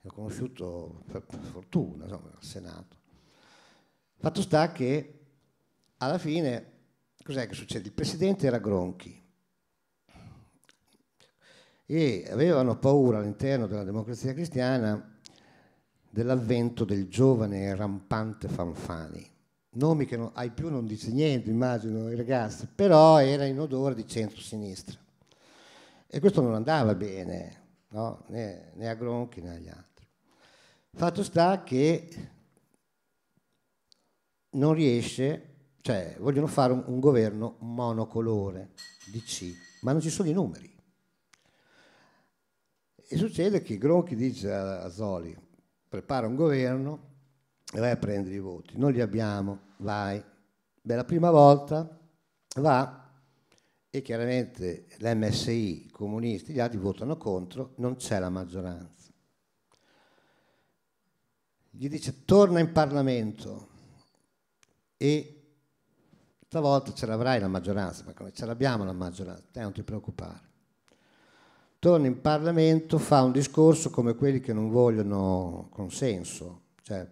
l'ho conosciuto per fortuna, insomma, al Senato. Fatto sta che alla fine cos'è che succede? Il presidente era Gronchi e avevano paura all'interno della Democrazia Cristiana dell'avvento del giovane rampante Fanfani, nomi che ai più non dice niente, immagino, i ragazzi, però era in odore di centro-sinistra e questo non andava bene, no? né a Gronchi né agli altri. Fatto sta che non riesce, cioè vogliono fare un governo monocolore DC, ma non ci sono i numeri, e succede che Gronchi dice a Zoli: prepara un governo e vai a prendere i voti, non li abbiamo, vai. Beh, la prima volta va e chiaramente l'MSI, i comunisti, gli altri votano contro, non c'è la maggioranza. Gli dice: torna in Parlamento e stavolta ce l'avrai la maggioranza, ma come ce l'abbiamo la maggioranza? Non ti preoccupare. Torna in Parlamento, fa un discorso come quelli che non vogliono consenso, cioè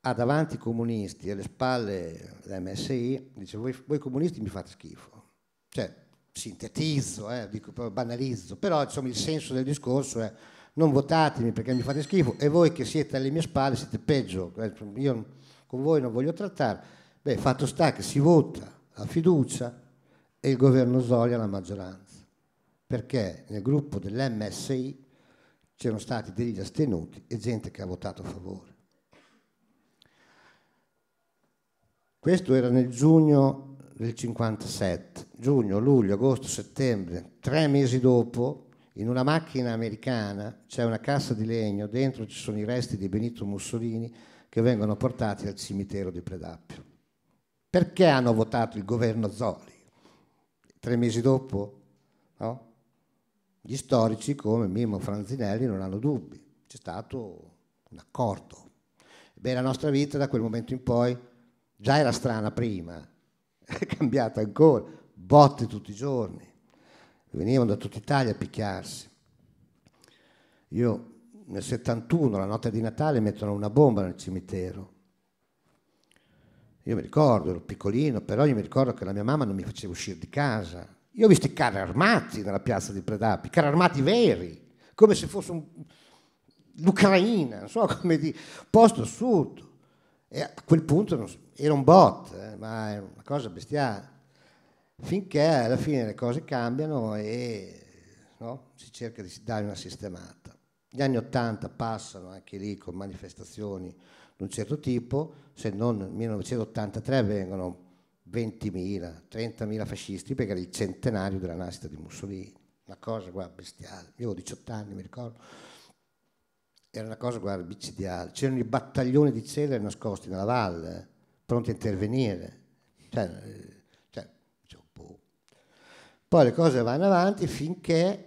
ha davanti i comunisti e alle spalle l'MSI, dice: voi comunisti mi fate schifo. Cioè, sintetizzo, dico, banalizzo, però insomma il senso del discorso è: non votatemi perché mi fate schifo, e voi che siete alle mie spalle siete peggio, io con voi non voglio trattare. Beh, fatto sta che si vota la fiducia e il governo Zoli ha la maggioranza, perché nel gruppo dell'MSI c'erano stati degli astenuti e gente che ha votato a favore. Questo era nel giugno del 57, giugno, luglio, agosto, settembre, 3 mesi dopo, in una macchina americana c'è una cassa di legno, dentro ci sono i resti di Benito Mussolini che vengono portati al cimitero di Predappio. Perché hanno votato il governo Zoli? 3 mesi dopo? No? Gli storici come Mimmo Franzinelli non hanno dubbi, c'è stato un accordo. Beh, la nostra vita da quel momento in poi già era strana prima, è cambiata ancora, botte tutti i giorni, venivano da tutta Italia a picchiarsi. Io nel 71, la notte di Natale, mettono una bomba nel cimitero. Io mi ricordo, ero piccolino, però io mi ricordo che la mia mamma non mi faceva uscire di casa. Io ho visto i carri armati nella piazza di Predappio, i carri armati veri, come se fosse l'Ucraina, non so come dire, posto assurdo. E a quel punto era un bot, ma è una cosa bestiale. finché alla fine le cose cambiano e no, si cerca di dare una sistemata. Gli anni 80 passano anche lì con manifestazioni di un certo tipo, se non nel 1983 vengono 20.000, 30.000 fascisti, perché era il centenario della nascita di Mussolini, una cosa guarda, bestiale. Io avevo 18 anni, mi ricordo, era una cosa guarda, bicidiale. C'erano i battaglioni di celeri nascosti nella valle, pronti a intervenire. Poi le cose vanno avanti finché,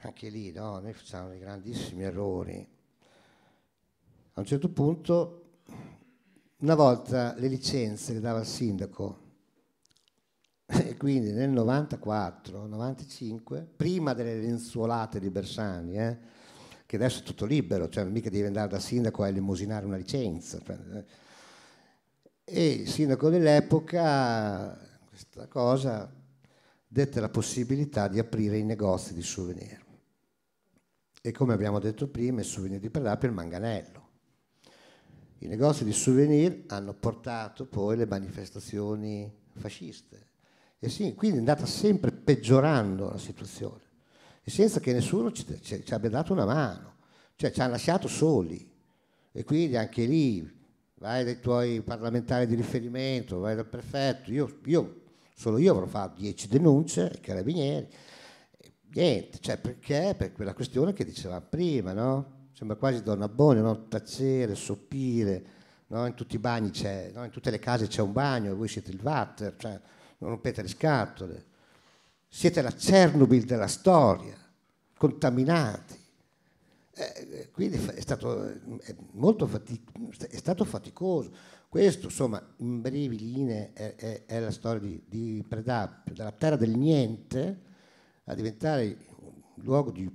anche lì no, noi facciamo dei grandissimi errori. A un certo punto, una volta le licenze le dava il sindaco, e quindi nel 94-95, prima delle lenzuolate di Bersani, che adesso è tutto libero, cioè non mica devi andare dal sindaco a elemosinare una licenza. E il sindaco dell'epoca, questa cosa, dette la possibilità di aprire i negozi di souvenir. E come abbiamo detto prima, il souvenir di Predappio è il manganello. I negozi di souvenir hanno portato poi le manifestazioni fasciste. E sì, quindi è andata sempre peggiorando la situazione, e senza che nessuno ci abbia dato una mano, cioè ci hanno lasciato soli. E quindi anche lì vai dai tuoi parlamentari di riferimento, vai dal prefetto. Solo io avrò fatto 10 denunce ai carabinieri. Niente, cioè perché? Per quella questione che dicevamo prima, no? Sembra quasi Donna Bonio, no? Tacere, sopire, no? In tutti i bagni c'è, no? In tutte le case c'è un bagno e voi siete il water, cioè non rompete le scatole. Siete la Chernobyl della storia, contaminati. Quindi è stato faticoso. Questo, insomma, in brevi linee è la storia di Predappio, dalla terra del niente a diventare un luogo di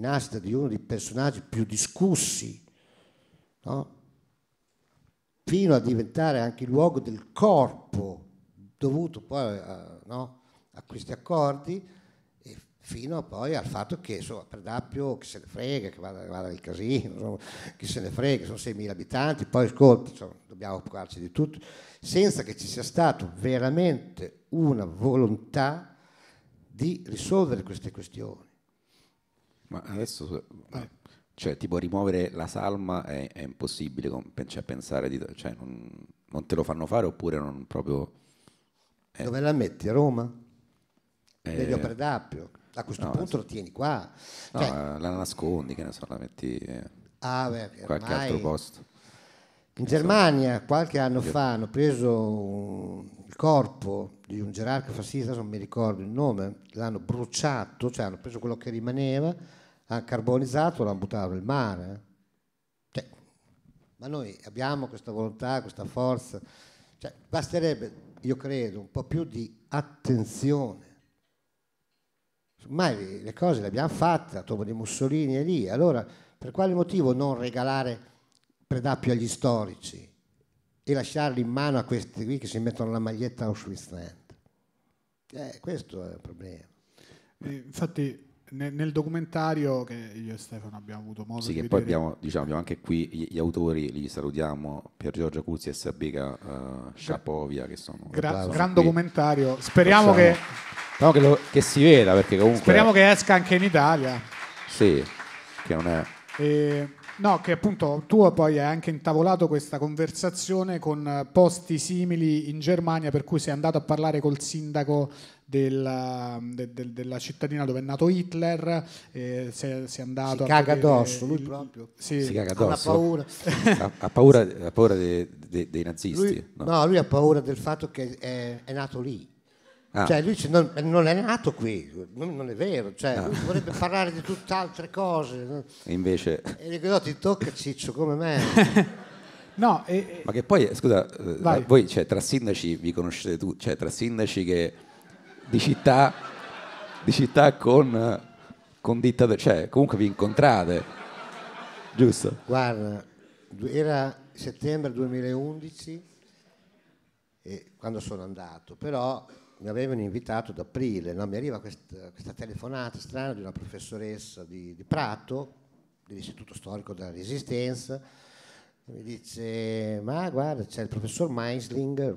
nascita di uno dei personaggi più discussi, no? Fino a diventare anche il luogo del corpo, dovuto poi a questi accordi, e fino poi al fatto che, insomma, Predappio, chi se ne frega, che vada nel casino, insomma, chi se ne frega, sono 6.000 abitanti, poi ascolta, insomma, dobbiamo occuparci di tutto, senza che ci sia stata veramente una volontà di risolvere queste questioni. Ma adesso, cioè, tipo, rimuovere la salma è impossibile, cioè, pensare di, cioè, non te lo fanno fare, oppure non proprio. Dove la metti? A Roma? Meglio Predappio. A questo punto lo tieni qua. No, cioè, la nascondi, che ne so, la metti in qualche altro posto. In Germania, qualche anno fa, hanno preso il corpo di un gerarca fascista, non mi ricordo il nome, l'hanno bruciato, cioè hanno preso quello che rimaneva, l'hanno carbonizzato, l'hanno buttato nel mare. Cioè, ma noi abbiamo questa volontà, questa forza, cioè, basterebbe, io credo, un po' più di attenzione. Ormai le cose le abbiamo fatte, la tomba di Mussolini è lì, allora per quale motivo non regalare Predappio agli storici e lasciarli in mano a questi qui che si mettono la maglietta Auschwitz? Questo è il problema. Infatti nel documentario, che io e Stefano abbiamo avuto modo di vedere, poi abbiamo, diciamo, anche qui gli autori li salutiamo, Pier Giorgio Cruzzi e Sabiga Shah Povia, che sono gran documentario. Speriamo che si veda, perché comunque speriamo che esca anche in Italia. Sì, che non è no, che appunto tu poi hai anche intavolato questa conversazione con posti simili in Germania, per cui sei andato a parlare col sindaco della cittadina dove è nato Hitler, sei andato si caga addosso, ha paura, ha paura dei nazisti. Lui ha paura del fatto che è nato lì. Cioè lui non è nato qui, non è vero, cioè, lui vorrebbe parlare di tutt'altre cose. Invece... E dico, no, ti tocca, ciccio, come me. No, ma che poi, scusa, voi, cioè, tra sindaci vi conoscete tutti, cioè tra sindaci che di città con dittatori, cioè comunque vi incontrate, giusto? Guarda, era settembre 2011 e quando sono andato, però... mi avevano invitato ad aprile, no? Mi arriva questa telefonata strana di una professoressa di Prato, dell'Istituto Storico della Resistenza, e mi dice, ma guarda, c'è il professor Meisling,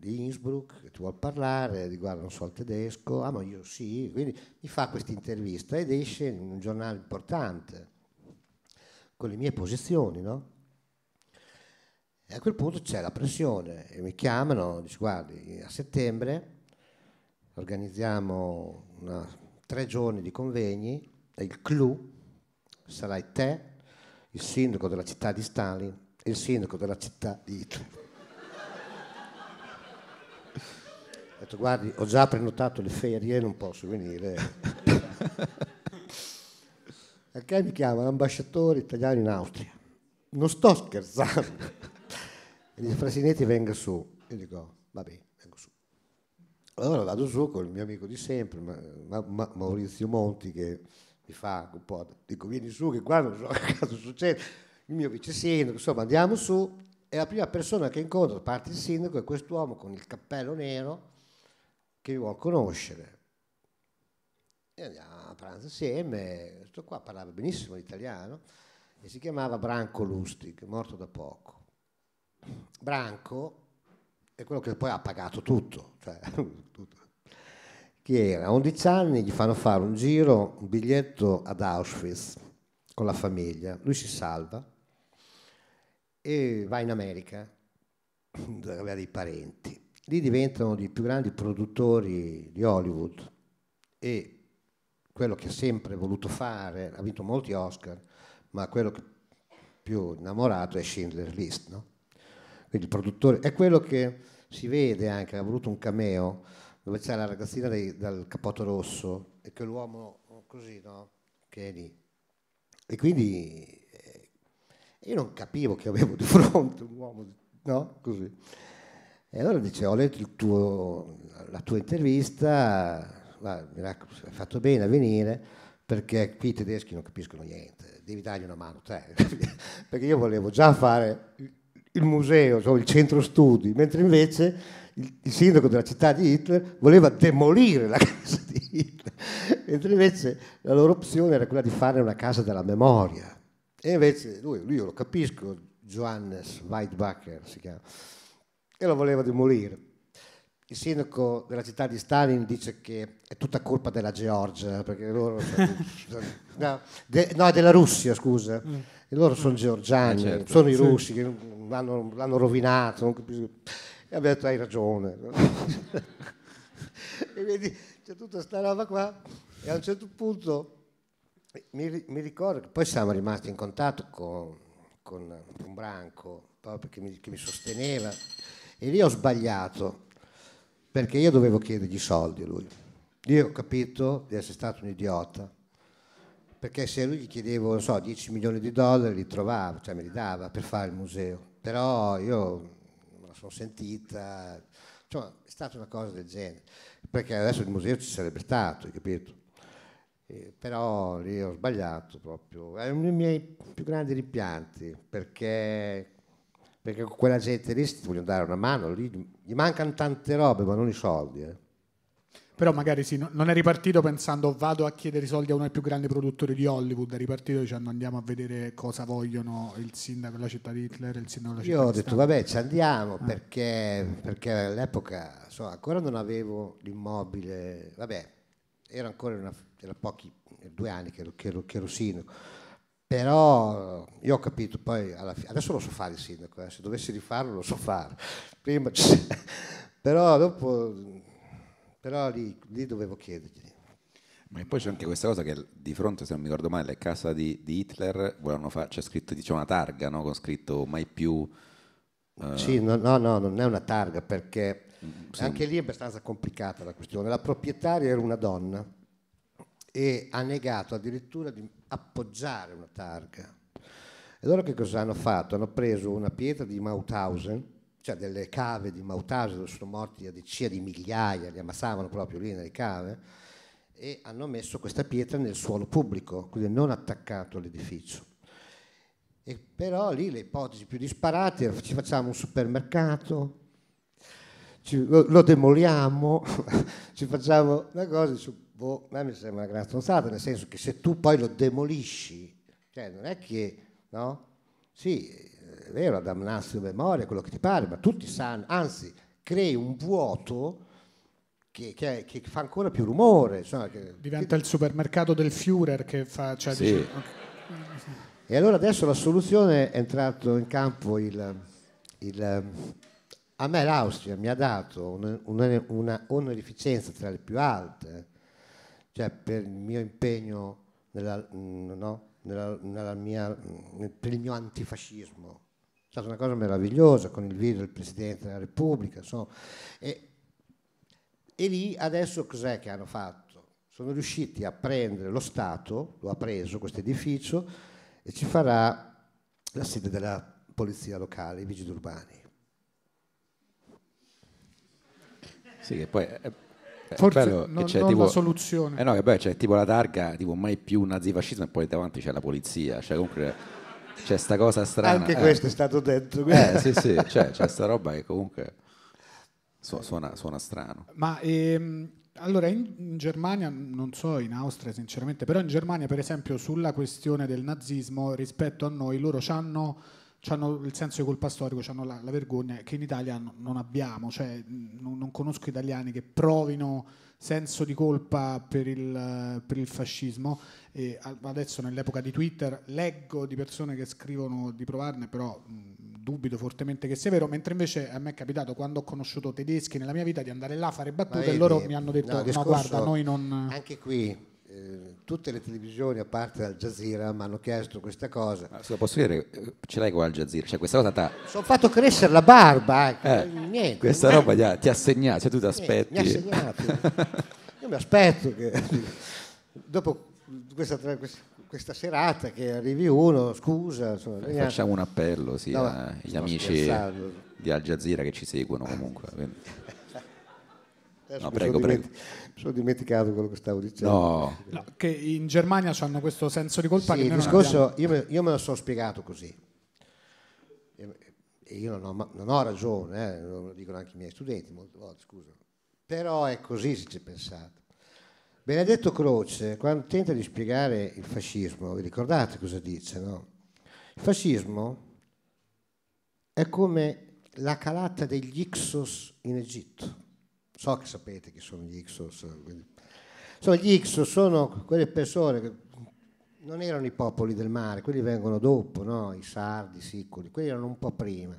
di Innsbruck, che ti vuol parlare, di guarda non so il tedesco, ah ma io sì, quindi mi fa questa intervista ed esce in un giornale importante con le mie posizioni, no? E a quel punto c'è la pressione e mi chiamano, dice guardi, a settembre organizziamo 3 giorni di convegni e il clou sarai te, il sindaco della città di Stalin e il sindaco della città di Hitler. Ho detto guardi, ho già prenotato le ferie, non posso venire. Perché mi chiama l'ambasciatore italiano in Austria. Non sto scherzando. E dice Frassineti venga su. Io dico va bene, vengo su. Allora vado su con il mio amico di sempre, Maurizio Monti, che mi fa un po', dico vieni su che qua non so che cosa succede. Il mio vice sindaco, insomma andiamo su e la prima persona che incontro da parte del sindaco è quest'uomo con il cappello nero che vuol conoscere. E andiamo a pranzo insieme, questo qua parlava benissimo l'italiano e si chiamava Branco Lustig, morto da poco. Branco è quello che poi ha pagato tutto, cioè, tutto. Chi era? A 11 anni gli fanno fare un giro, un biglietto ad Auschwitz con la famiglia, lui si salva e va in America dove aveva dei parenti. Lì diventano i più grandi produttori di Hollywood e quello che ha sempre voluto fare, ha vinto molti Oscar, ma quello che più innamorato è Schindler's List, no? Quindi il produttore è quello che si vede anche, ha voluto un cameo dove c'è la ragazzina dal cappotto rosso e che l'uomo così, no? Che è lì. E quindi io non capivo che avevo di fronte un uomo, no? Così. E allora dice, ho letto la tua intervista, hai fatto bene a venire, perché qui i tedeschi non capiscono niente, devi dargli una mano te, perché io volevo già fare il museo, cioè il centro studi, mentre invece il sindaco della città di Hitler voleva demolire la casa di Hitler, mentre invece la loro opzione era quella di fare una casa della memoria. E invece lui io lo capisco, Johannes Weidbacher si chiama, e lo voleva demolire. Il sindaco della città di Stalin dice che è tutta colpa della Georgia, perché loro no, è della Russia, scusa. E loro sono georgiani, certo, sono i russi che l'hanno rovinato. Non capisco. E abbiamo detto hai ragione. E vedi, c'è tutta sta roba qua. E a un certo punto mi ricordo che poi siamo rimasti in contatto con Branco, proprio che mi sosteneva. E lì ho sbagliato, perché io dovevo chiedergli soldi a lui. Io ho capito di essere stato un idiota, perché se lui gli chiedevo, non so, 10 milioni di dollari li trovavo, cioè me li dava per fare il museo. Però io me la sono sentita, cioè, è stata una cosa del genere, perché adesso il museo ci sarebbe stato, hai capito? Però lì ho sbagliato proprio, è uno dei miei più grandi rimpianti, perché con quella gente lì ti vogliono dare una mano, lì gli mancano tante robe ma non i soldi. Però magari sì, non è ripartito pensando vado a chiedere i soldi a uno dei più grandi produttori di Hollywood, è ripartito dicendo andiamo a vedere cosa vogliono il sindaco della città di Hitler e il sindaco della città di Stalin. Io ho detto vabbè ci andiamo perché all'epoca ancora non avevo l'immobile, vabbè era ancora era pochi 2 anni che ero sindaco. Però io ho capito poi alla fine, adesso lo so fare il sindaco, se dovessi rifarlo lo so fare. Prima però dopo lì dovevo chiedergli. Ma poi c'è anche questa cosa che di fronte, se non mi ricordo male, la casa di Hitler volevano fare, c'è scritto, diciamo, una targa, no? Con scritto mai più. Sì, no, non è una targa, perché sì, anche lì è abbastanza complicata la questione. La proprietaria era una donna e ha negato addirittura di appoggiare una targa. E loro che cosa hanno fatto? Hanno preso una pietra di Mauthausen, cioè delle cave di Mauthausen dove sono morti a decine di migliaia, li ammassavano proprio lì nelle cave, e hanno messo questa pietra nel suolo pubblico, quindi non attaccato all'edificio. E però lì le ipotesi più disparate: ci facciamo un supermercato, lo demoliamo, ci facciamo una cosa. Boh, a me mi sembra una gran stronzata, nel senso che se tu poi lo demolisci, cioè non è che, no? Sì, è vero, ad damnatio memoria, quello che ti pare, ma tutti sanno, anzi crei un vuoto che fa ancora più rumore. Insomma, diventa il supermercato del Führer che fa... Cioè, sì. Dice, okay. E allora adesso la soluzione è entrato in campo a me l'Austria mi ha dato una onorificenza tra le più alte, cioè per il mio impegno per il mio antifascismo. È stata una cosa meravigliosa con il video del Presidente della Repubblica, insomma. E lì adesso cos'è che hanno fatto? Sono riusciti a prendere, lo Stato lo ha preso questo edificio e ci farà la sede della polizia locale, i vigili urbani. Sì, che poi forse non c'è tipo, la soluzione. Eh no, che poi c'è tipo la targa, tipo mai più nazifascismo, e poi davanti c'è la polizia, cioè comunque c'è sta cosa strana. Anche questo è stato detto. Sì, sì, cioè, c'è sta roba che comunque suona strano. Ma allora in Germania, non so, in Austria sinceramente, però in Germania per esempio sulla questione del nazismo rispetto a noi, loro hanno il senso di colpa storico, hanno la vergogna che in Italia non abbiamo, cioè non conosco italiani che provino senso di colpa per il fascismo. E adesso nell'epoca di Twitter leggo di persone che scrivono di provarne, però dubito fortemente che sia vero, mentre invece a me è capitato quando ho conosciuto tedeschi nella mia vita di andare là a fare battute, vedi, e loro mi hanno detto no, guarda, noi non... Anche qui tutte le televisioni a parte Al Jazeera mi hanno chiesto questa cosa. Posso dire, ce l'hai con Al Jazeera? Cioè, questa cosa sono fatto crescere la barba, niente. Questa roba ti ha segnato, cioè tu ti aspetti. Mi ha segnato. Io mi aspetto che dopo questa serata che arrivi uno, scusa. Insomma, facciamo un appello, sì, no, agli amici di Al Jazeera che ci seguono comunque. No, prego. Mi sono dimenticato quello che stavo dicendo. No, che in Germania hanno questo senso di colpa. Sì, che il discorso io me lo sono spiegato così. E io non ho ragione, lo dicono anche i miei studenti molte volte, scusa. Però è così se ci pensate. Benedetto Croce, quando tenta di spiegare il fascismo, vi ricordate cosa dice? No? Il fascismo è come la calata degli Hyksos in Egitto. So che sapete chi sono gli Hyksos. Gli Hyksos sono quelle persone che non erano i popoli del mare, quelli vengono dopo, no? I sardi, i siculi, quelli erano un po' prima,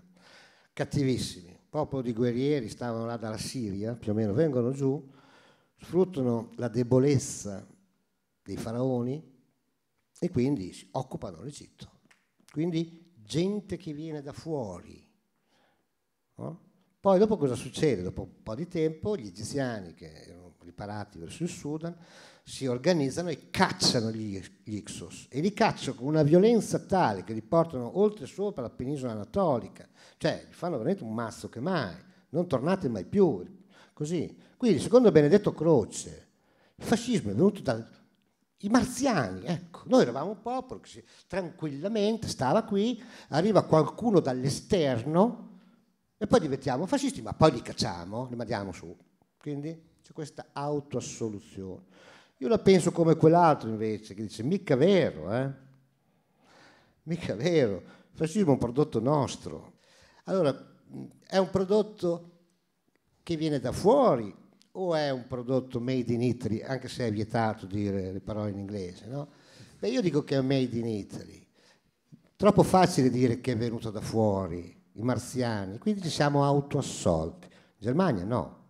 cattivissimi. Popolo di guerrieri, stavano là dalla Siria, più o meno, vengono giù, sfruttano la debolezza dei faraoni e quindi occupano l'Egitto. Quindi gente che viene da fuori, no? Poi dopo cosa succede? Dopo un po' di tempo gli egiziani, che erano riparati verso il Sudan, si organizzano e cacciano gli Hyksos, e li cacciano con una violenza tale che li portano oltre e sopra la penisola anatolica, cioè gli fanno veramente un mazzo che mai, non tornate mai più, così. Quindi secondo Benedetto Croce il fascismo è venuto dai marziani, ecco, noi eravamo un popolo che tranquillamente stava qui, arriva qualcuno dall'esterno e poi diventiamo fascisti, ma poi li cacciamo, li mandiamo su. Quindi c'è questa autoassoluzione. Io la penso come quell'altro invece, che dice, mica vero, mica vero, il fascismo è un prodotto nostro. Allora, è un prodotto che viene da fuori o è un prodotto made in Italy, anche se è vietato dire le parole in inglese, no? Beh, io dico che è made in Italy. Troppo facile dire che è venuto da fuori, i marziani, quindi ci siamo autoassolti. Germania no.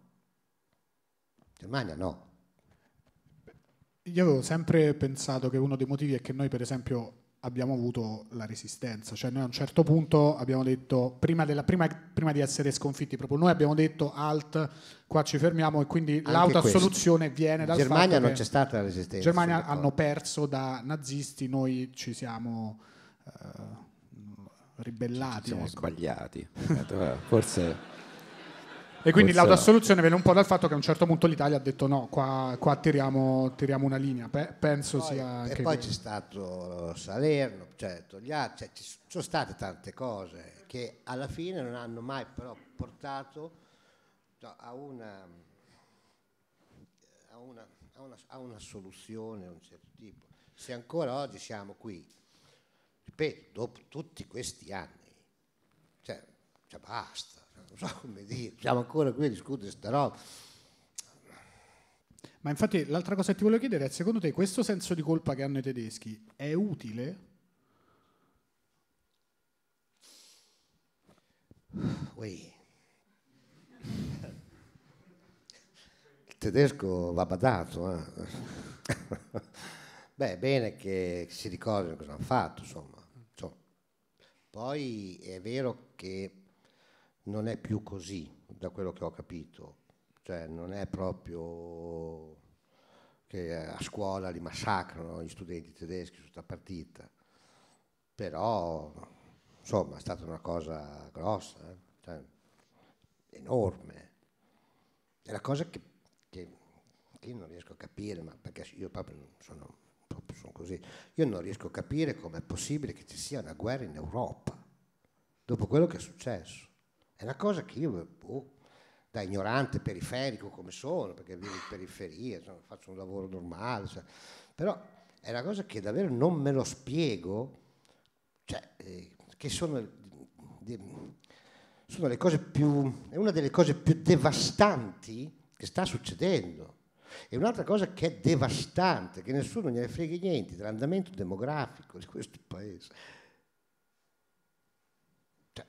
Io avevo sempre pensato che uno dei motivi è che noi per esempio abbiamo avuto la resistenza, cioè noi a un certo punto abbiamo detto prima di essere sconfitti, proprio noi abbiamo detto alt, qua ci fermiamo, e quindi l'autoassoluzione viene dal fatto che in Germania non c'è stata la resistenza. In Germania hanno perso da nazisti, noi ci siamo ribellati, siamo sbagliati forse, e quindi l'autoassoluzione viene un po' dal fatto che a un certo punto l'Italia ha detto no, qua tiriamo una linea, penso poi, sia, e poi c'è stato Salerno, cioè Togliatti, cioè, ci sono state tante cose che alla fine non hanno mai però portato a una soluzione di un certo tipo. Se ancora oggi siamo qui, ripeto, dopo tutti questi anni, cioè basta, non so come dire, siamo ancora qui a discutere questa roba. Ma infatti l'altra cosa che ti voglio chiedere è, secondo te questo senso di colpa che hanno i tedeschi è utile? Ui. Il tedesco va badato, eh? Beh, è bene che si ricordino cosa hanno fatto, insomma. Poi è vero che non è più così, da quello che ho capito, cioè non è proprio che a scuola li massacrano gli studenti tedeschi su questa partita, però insomma è stata una cosa grossa, cioè, enorme. È la cosa che io non riesco a capire, ma perché io proprio sono così, io non riesco a capire com'è possibile che ci sia una guerra in Europa dopo quello che è successo. È una cosa che io, da ignorante periferico come sono, perché vivo in periferia, insomma, faccio un lavoro normale, cioè, però è una cosa che davvero non me lo spiego, cioè, che sono le cose più, è una delle cose più devastanti che sta succedendo. E un'altra cosa che è devastante, che nessuno ne frega niente, dell'andamento demografico di questo paese. Cioè,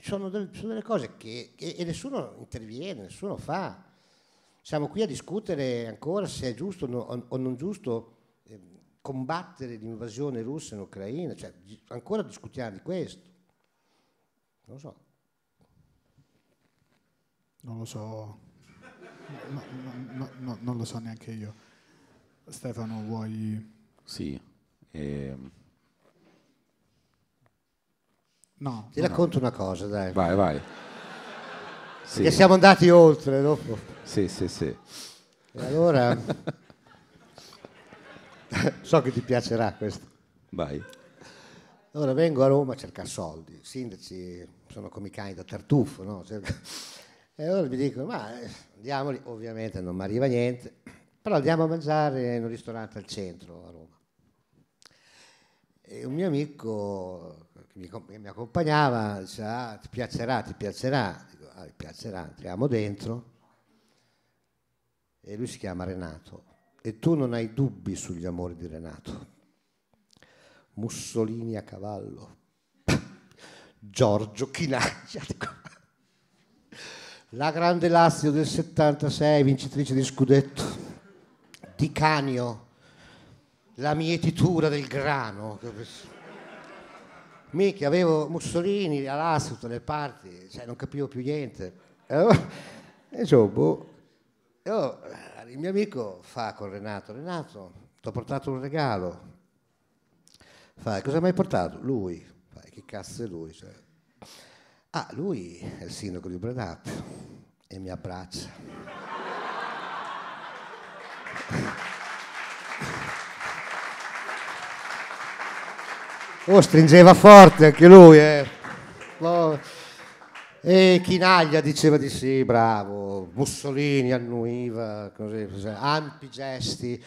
sono delle cose che nessuno interviene, nessuno fa. Siamo qui a discutere ancora se è giusto o non giusto combattere l'invasione russa in Ucraina, cioè, ancora discutiamo di questo. Non lo so. Non lo so. No, non lo so neanche io. Stefano, vuoi... Sì. No. Ti racconto una cosa, dai. Vai, vai. Sì. Perché siamo andati oltre dopo. Sì. E allora... so che ti piacerà questo. Vai. Allora vengo a Roma a cercare soldi. I sindaci sono come i cani da tartufo, no? E allora mi dicono, ma andiamoli, ovviamente non mi arriva niente, però andiamo a mangiare in un ristorante al centro a Roma. E un mio amico che mi accompagnava diceva, ah, ti piacerà. Dico, ah, ti piacerà, entriamo dentro. E lui si chiama Renato. E tu non hai dubbi sugli amori di Renato. Mussolini a cavallo. Giorgio Chinaglia. Dico, la grande Lazio del 76, vincitrice di scudetto, Di Canio, la mietitura del grano. Mica, avevo Mussolini a Lazio, tutte le parti, cioè, non capivo più niente. Il mio amico fa con Renato, ti ho portato un regalo. Fa, cosa mi hai portato? Lui. Fa, che cazzo è lui? Cioè, ah, lui è il sindaco di Bredate e mi abbraccia. Oh, stringeva forte anche lui, eh. Oh. E Chinaglia diceva di sì, bravo. Mussolini annuiva, così, ampi gesti.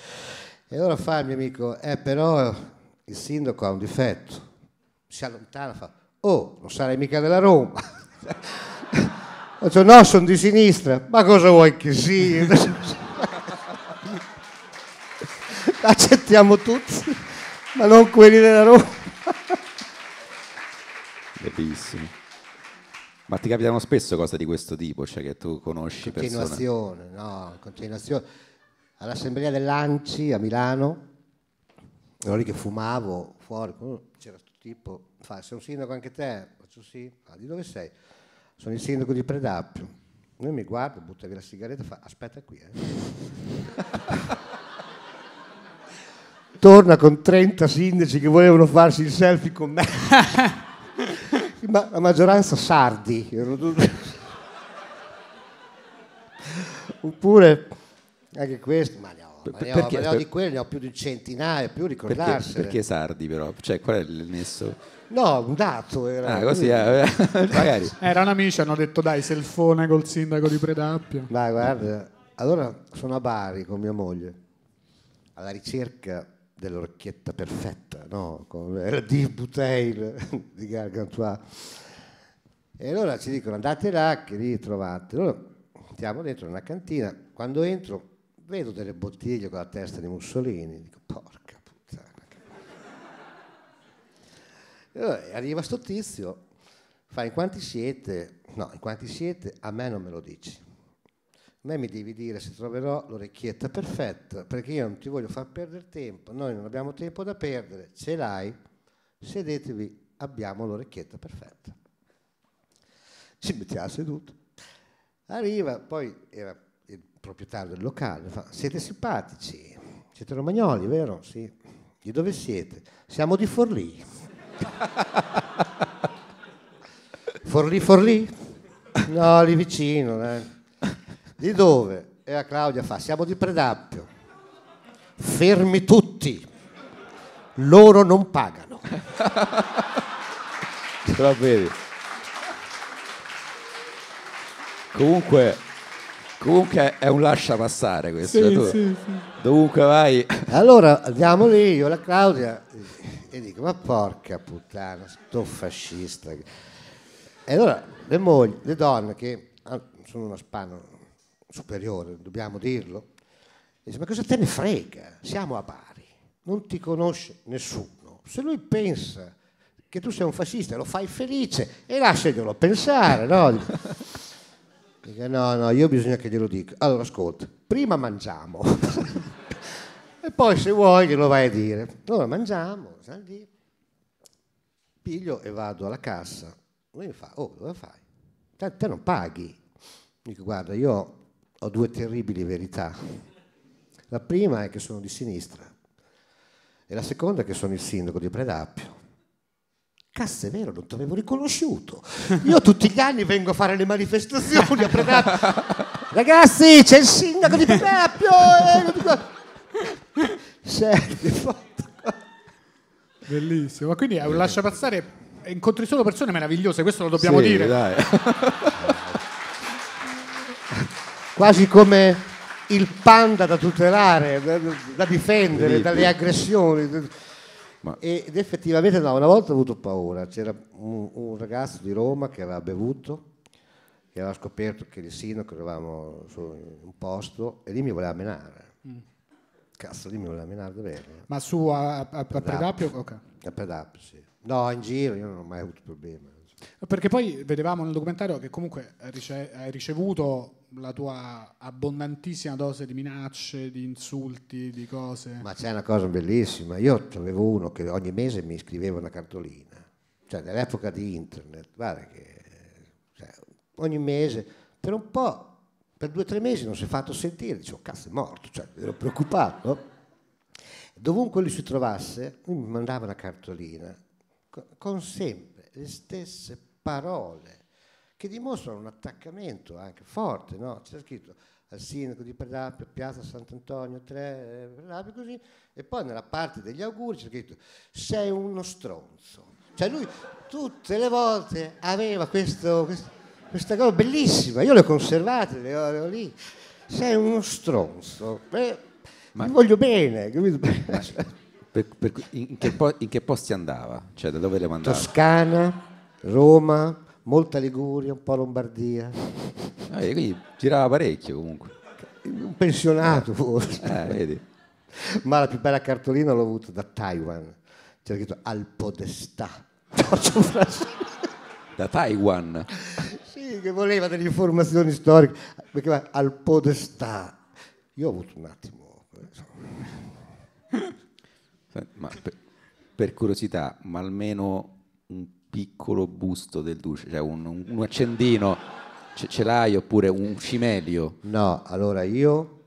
E allora fa il mio amico, però il sindaco ha un difetto. Si allontana, fa... Oh, non sarai mica della Roma. No, sono di sinistra. Ma cosa vuoi che sia? Accettiamo tutti, ma non quelli della Roma. Bellissimo. Ma ti capitano spesso cose di questo tipo, cioè che tu conosci persone? Continuazione. All'assemblea dell'Anci a Milano, ero lì che fumavo fuori, c'era questo tipo... Fa, sei un sindaco anche te? Faccio sì. Fa, di dove sei? Sono il sindaco di Predappio. Lui mi guarda, buttavi la sigaretta, fa, aspetta qui, Torna con 30 sindaci che volevano farsi il selfie con me. Ma la maggioranza sardi. Oppure anche questo, ma ne ho più di un centinaio, più ricordarsene. Perché sardi però? Cioè, qual è il nesso? No, un dato era. Così, magari. Era un amico, hanno detto dai, selfone col sindaco di Predappio. Ma guarda, allora sono a Bari con mia moglie, alla ricerca dell'orchietta perfetta, no? Con la Dave Buteille di Gargantua. E allora ci dicono andate là che lì trovate. Allora andiamo dentro una cantina, quando entro vedo delle bottiglie con la testa di Mussolini, dico porca puttana. E allora arriva sto tizio, fa in quanti siete? No, in quanti siete a me non me lo dici. A me mi devi dire se troverò l'orecchietta perfetta, perché io non ti voglio far perdere tempo, noi non abbiamo tempo da perdere, ce l'hai, sedetevi, abbiamo l'orecchietta perfetta. Ci mettiamo seduto. Arriva, poi era il proprietario del locale, fa, siete simpatici, siete romagnoli, vero? Sì. Di dove siete? Siamo di Forlì. Forlì, Forlì? No, lì vicino, eh. Di dove? E la Claudia fa, siamo di Predappio. Fermi tutti, loro non pagano. Però vedi. Comunque è un lascia passare questo. Sì, sì, sì. Dovunque vai. Allora andiamo lì, io e la Claudia, e dico, ma porca puttana, sto fascista. E allora le mogli, le donne che sono una spanna superiore, dobbiamo dirlo, dice, ma cosa te ne frega, siamo a Bari, non ti conosce nessuno, se lui pensa che tu sei un fascista lo fai felice e lasciaglielo pensare, no? Dice, no, io bisogna che glielo dica, allora ascolta, prima mangiamo e poi se vuoi glielo vai a dire. Allora mangiamo, lì, piglio e vado alla cassa, lui mi fa, oh, dove fai? Te non paghi. Dico, guarda, io ho due terribili verità. La prima è che sono di sinistra e la seconda è che sono il sindaco di Predappio. Cazzo, è vero, non ti avevo riconosciuto. Io tutti gli anni vengo a fare le manifestazioni a Predappio. Ragazzi, c'è il sindaco di Predappio! Serve, fatto. Bellissimo, ma quindi è un lascia passare, incontri solo persone meravigliose, questo lo dobbiamo dire. Dai. Quasi come il panda da tutelare, da difendere dalle aggressioni. Ma... Ed effettivamente no, una volta ho avuto paura. C'era un ragazzo di Roma che aveva bevuto, che aveva scoperto che il sindaco eravamo su un posto e lì mi voleva menare. Cazzo, lì mi voleva menare davvero. Ma su a Predappio? Okay. A Predappio, sì. No, in giro io non ho mai avuto problemi. Perché poi vedevamo nel documentario che comunque hai ricevuto la tua abbondantissima dose di minacce, di insulti, di cose. Ma c'è una cosa bellissima, io avevo uno che ogni mese mi scriveva una cartolina, cioè nell'epoca di internet, guarda che cioè, ogni mese, per un po', per 2 o 3 mesi non si è fatto sentire, dicevo cazzo è morto, cioè ero preoccupato. Dovunque lui si trovasse, lui mi mandava una cartolina con sempre le stesse parole che dimostrano un attaccamento anche forte, no? C'è scritto al sindaco di Predappio, piazza Sant'Antonio 3, Predappio, così, e poi nella parte degli auguri c'è scritto sei uno stronzo. Cioè lui tutte le volte aveva questa cosa bellissima, io le ho conservate, le ho lì, sei uno stronzo. Ma mi voglio bene, capito? In che posti andava? Cioè da dove le mandava? Toscana, Roma, molta Liguria, un po' Lombardia. Quindi girava parecchio comunque. Un pensionato forse. Vedi. Ma la più bella cartolina l'ho avuta da Taiwan. C'era scritto al podestà. Da Taiwan? Sì, che voleva delle informazioni storiche. Perché va al podestà. Io ho avuto un attimo... Ma per curiosità, ma almeno un piccolo busto del duce, cioè un accendino, ce l'hai oppure un cimelio? No, allora io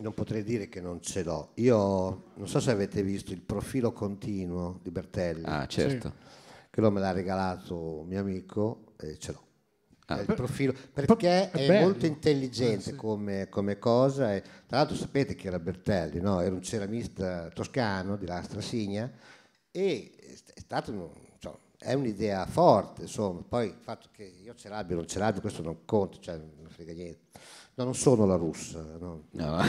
non potrei dire che non ce l'ho. Io non so se avete visto il profilo continuo di Bertelli. Ah, certo. Sì. Che lo me l'ha regalato un mio amico e ce l'ho. Ah, il profilo, perché è molto intelligente come cosa, e tra l'altro sapete che era Bertelli, no? Era un ceramista toscano di Lastra Signa e è stato, cioè, è un'idea forte, insomma. Poi il fatto che io ce l'abbia o non ce l'abbia, questo non conta, cioè, non frega niente. No, non sono la russa, no? No.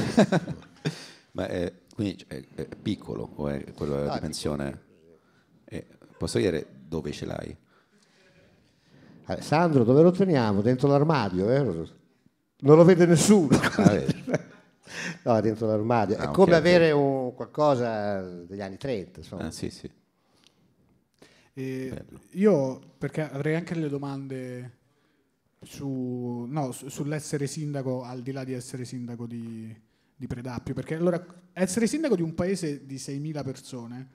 Ma è, quindi è piccolo o è quello della dimensione? Posso dire dove ce l'hai? Sandro, dove lo teniamo? Dentro l'armadio, vero? Non lo vede nessuno. No, dentro l'armadio. Ah, è come avere un qualcosa degli anni 30, insomma. Ah, sì, sì. Io, perché avrei anche le domande su, no, sull'essere sindaco, al di là di essere sindaco di Predappio, perché allora essere sindaco di un paese di 6.000 persone,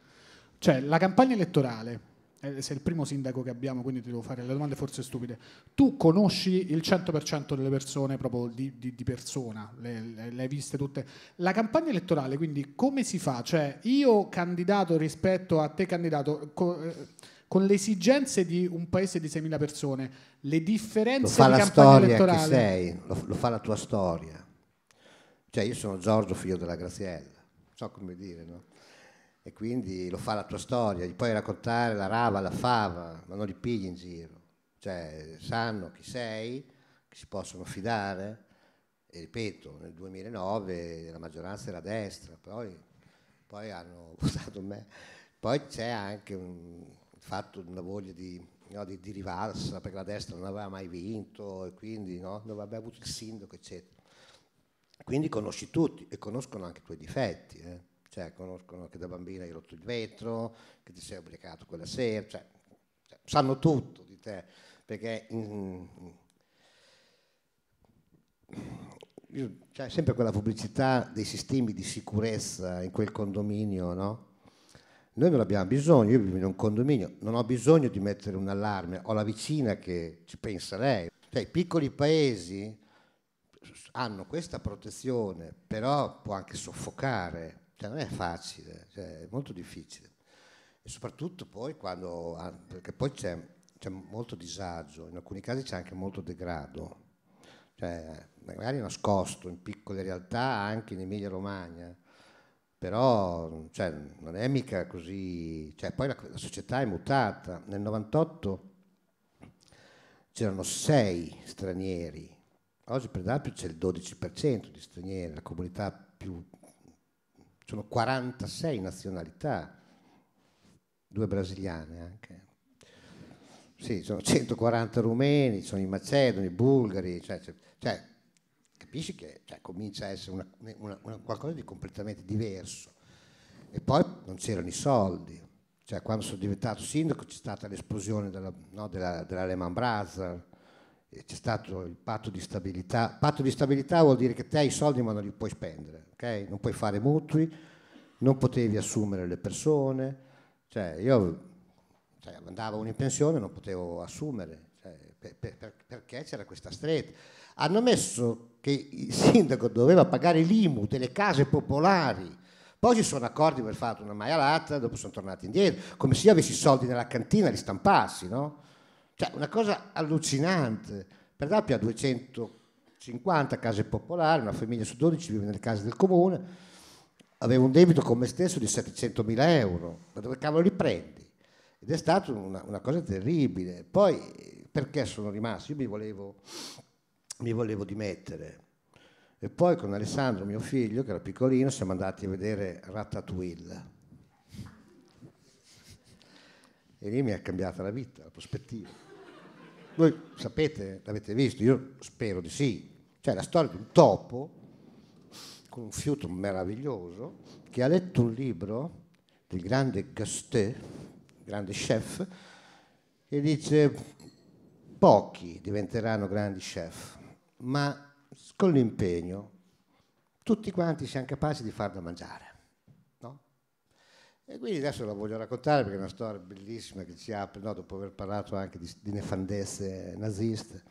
cioè la campagna elettorale, sei il primo sindaco che abbiamo, quindi ti devo fare le domande forse stupide. Tu conosci il 100% delle persone proprio di persona, le hai viste tutte. La campagna elettorale, quindi come si fa? Cioè io candidato rispetto a te candidato, con le esigenze di un paese di 6.000 persone, le differenze di campagna elettorale... Lo fa la storia che sei, lo fa la tua storia. Cioè io sono Giorgio, figlio della Graziella, so come dire, no? E quindi lo fa la tua storia, gli puoi raccontare la rava, la fava, ma non li pigli in giro, cioè sanno chi sei, che si possono fidare. E ripeto, nel 2009 la maggioranza era a destra, poi hanno votato me. Poi c'è anche una voglia di rivalsa, perché la destra non aveva mai vinto e quindi no, non aveva avuto il sindaco, eccetera. Quindi conosci tutti e conoscono anche i tuoi difetti, eh. Cioè, conoscono che da bambina hai rotto il vetro, che ti sei ubriacato quella sera, cioè sanno tutto di te, perché c'è sempre quella pubblicità dei sistemi di sicurezza in quel condominio, no? Noi non abbiamo bisogno, io vivo in un condominio, non ho bisogno di mettere un allarme, ho la vicina che ci pensa lei. Cioè, i piccoli paesi hanno questa protezione, però può anche soffocare. Cioè non è facile, cioè è molto difficile, e soprattutto poi quando, perché poi c'è molto disagio, in alcuni casi c'è anche molto degrado, cioè magari nascosto in piccole realtà anche in Emilia Romagna, però cioè, non è mica così, cioè, poi la società è mutata, nel 98 c'erano 6 stranieri, oggi per esempio c'è il 12% di stranieri, la comunità più... Sono 46 nazionalità, 2 brasiliane anche. Sì, sono 140 rumeni, sono i macedoni, i bulgari, cioè capisci che comincia a essere qualcosa di completamente diverso. E poi non c'erano i soldi, cioè quando sono diventato sindaco c'è stata l'esplosione della Lehman Brothers, c'è stato il patto di stabilità. Patto di stabilità vuol dire che te hai i soldi ma non li puoi spendere, ok? Non puoi fare mutui, non potevi assumere le persone, cioè io andavo in pensione e non potevo assumere, cioè, perché c'era questa stretta. Hanno messo che il sindaco doveva pagare l'IMU delle case popolari, poi ci sono accordi per fare una maialata, dopo sono tornati indietro, come se io avessi i soldi nella cantina e li stampassi, no? Cioè una cosa allucinante. Predappio ha 250 case popolari, una famiglia su 12 vive nelle case del comune, avevo un debito con me stesso di 700.000 euro, ma dove cavolo li prendi? Ed è stata una cosa terribile. Poi perché sono rimasto? Io mi volevo dimettere e poi con Alessandro, mio figlio, che era piccolino, siamo andati a vedere Ratatouille. E lì mi ha cambiata la vita, la prospettiva. Voi sapete, l'avete visto, io spero di sì. Cioè la storia di un topo, con un fiuto meraviglioso, che ha letto un libro del grande Gastet, grande chef, che dice pochi diventeranno grandi chef, ma con l'impegno tutti quanti siamo capaci di far da mangiare. E quindi adesso la voglio raccontare perché è una storia bellissima che ci apre, no? Dopo aver parlato anche di nefandesse naziste,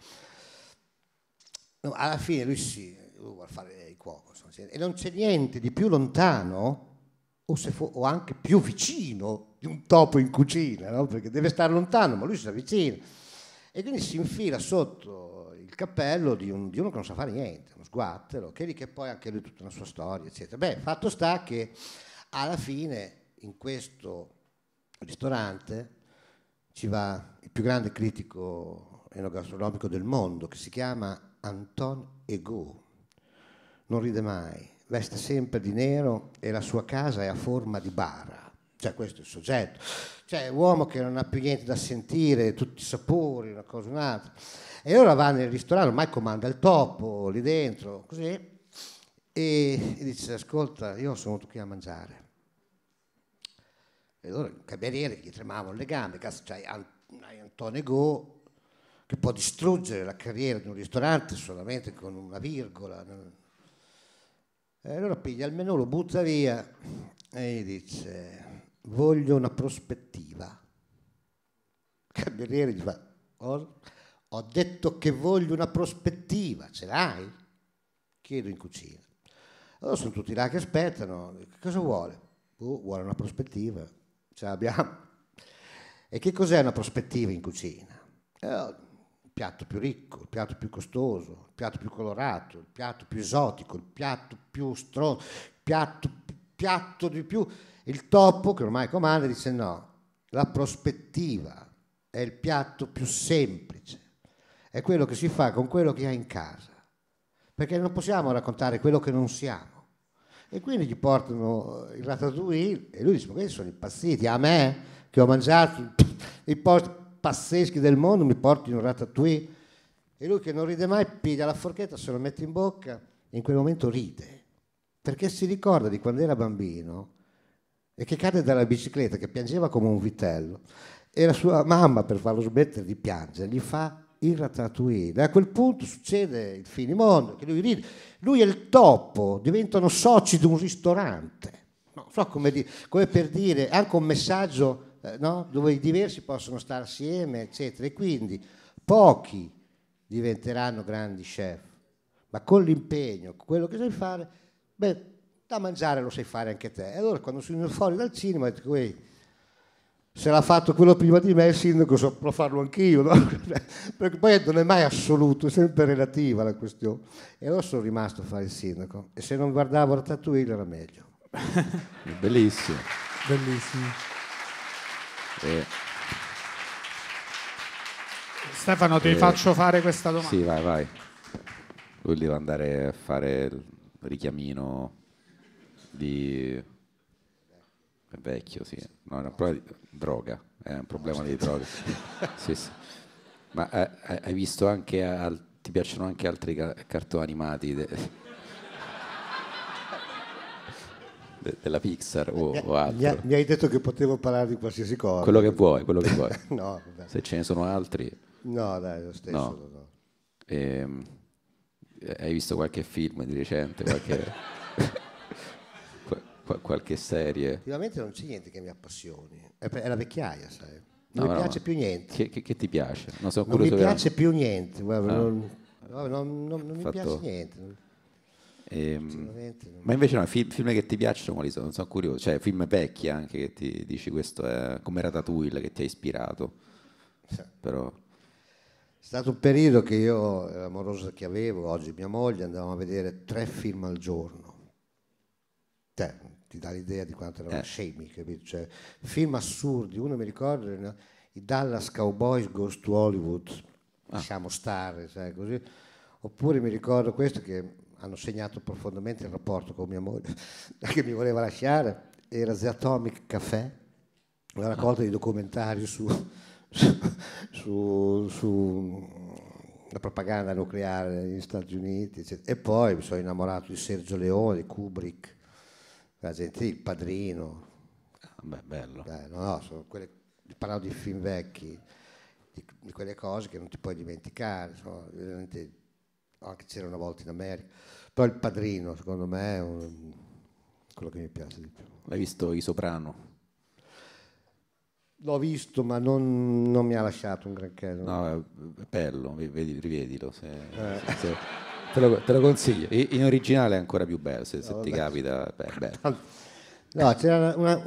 no, alla fine lui vuole fare il cuoco, insomma, e non c'è niente di più lontano o anche più vicino di un topo in cucina, no? Perché deve stare lontano ma lui si avvicina e quindi si infila sotto il cappello di uno che non sa fare niente, uno sguattero, che lì che poi anche lui tutta una sua storia, eccetera. Beh, fatto sta che alla fine in questo ristorante ci va il più grande critico enogastronomico del mondo, che si chiama Anton Ego. Non ride mai, veste sempre di nero e la sua casa è a forma di bara. cioè questo è il soggetto, cioè uomo che non ha più niente da sentire, tutti i sapori, una cosa o un'altra, e ora va nel ristorante, ormai comanda il topo lì dentro, così, e dice: ascolta, io sono venuto qui a mangiare. E allora il cameriere gli tremavano le gambe, cazzo, c'hai Anton Ego che può distruggere la carriera di un ristorante solamente con una virgola. E allora piglia il menù, lo butta via e gli dice: voglio una prospettiva. Il cameriere gli fa: ho detto che voglio una prospettiva, ce l'hai? Chiedo in cucina. Allora sono tutti là che aspettano, che cosa vuole? Vuole una prospettiva, ce l'abbiamo. E che cos'è una prospettiva in cucina? Il piatto più ricco, il piatto più costoso, il piatto più colorato, il piatto più esotico, il piatto più stronzo, il piatto di più. Il topo, che ormai comanda, dice: no, la prospettiva è il piatto più semplice, è quello che si fa con quello che hai in casa, perché non possiamo raccontare quello che non siamo. E quindi gli portano il Ratatouille e lui dice: ma questi sono impazziti, a me che ho mangiato i posti pazzeschi del mondo mi portano un Ratatouille? E lui, che non ride mai, piglia la forchetta, se lo mette in bocca e in quel momento ride, perché si ricorda di quando era bambino e che cade dalla bicicletta, che piangeva come un vitello, e la sua mamma, per farlo smettere di piangere, gli fa il Ratatouille. A quel punto succede il finimondo, che lui ride, lui e il topo diventano soci di un ristorante. Non so come dire, come per dire, anche un messaggio, no? Dove i diversi possono stare assieme, eccetera. E quindi pochi diventeranno grandi chef, ma con l'impegno, con quello che sai fare, beh, da mangiare lo sai fare anche te. E allora quando sono fuori dal cinema dico: se l'ha fatto quello prima di me, il sindaco saprò farlo anch'io, no? Perché poi non è mai assoluto, è sempre relativa la questione. E allora sono rimasto a fare il sindaco, e se non guardavo Ratatouille era meglio. Bellissimo, bellissimo. Stefano, ti faccio fare questa domanda. Sì, vai, vai. Lui deve andare a fare il richiamino di... È vecchio, sì. No, è una prova di droga, è un problema di droga. Sì, sì. Ma hai visto anche, ti piacciono anche altri cartoni animati della Pixar o altro? Mi hai detto che potevo parlare di qualsiasi cosa. Quello che vuoi, no, vabbè. Se ce ne sono altri. No, dai, lo stesso. No. No. Hai visto qualche film di recente? Qualche... qualche serie? Ultimamente non c'è niente che mi appassioni, è la vecchiaia, sai. Non mi piace più niente. Che ti piace? Non so, non mi piace più niente, guarda, non mi piace niente. Ma invece no, film che ti piacciono quali sono? Sono curioso, cioè film vecchi anche che ti dici questo è come Ratatouille che ti ha ispirato. Però è stato un periodo che io, l'amorosa che avevo, oggi mia moglie, andavamo a vedere 3 film al giorno. Ti dà l'idea di quanto erano scemi, capito? Cioè, film assurdi. Uno mi ricordo, no? I Dallas Cowboys Goes to Hollywood, lasciamo stare, sai, così. Oppure mi ricordo questo, che hanno segnato profondamente il rapporto con mia moglie che mi voleva lasciare, era The Atomic Café, una raccolta di documentari su la propaganda nucleare negli Stati Uniti, eccetera. E poi mi sono innamorato di Sergio Leone, Kubrick, La gente, Il Padrino. Beh, bello. No, sono quelle, parlavo di film vecchi, di quelle cose che non ti puoi dimenticare, insomma, veramente, anche c'era una volta in America. Però Il Padrino, secondo me, è quello che mi piace di più. L'hai visto I Soprano? L'ho visto, ma non mi ha lasciato un granché. No, è bello, rivedilo. Se... Te lo consiglio, in originale è ancora più bello, se ti capita. No, c'era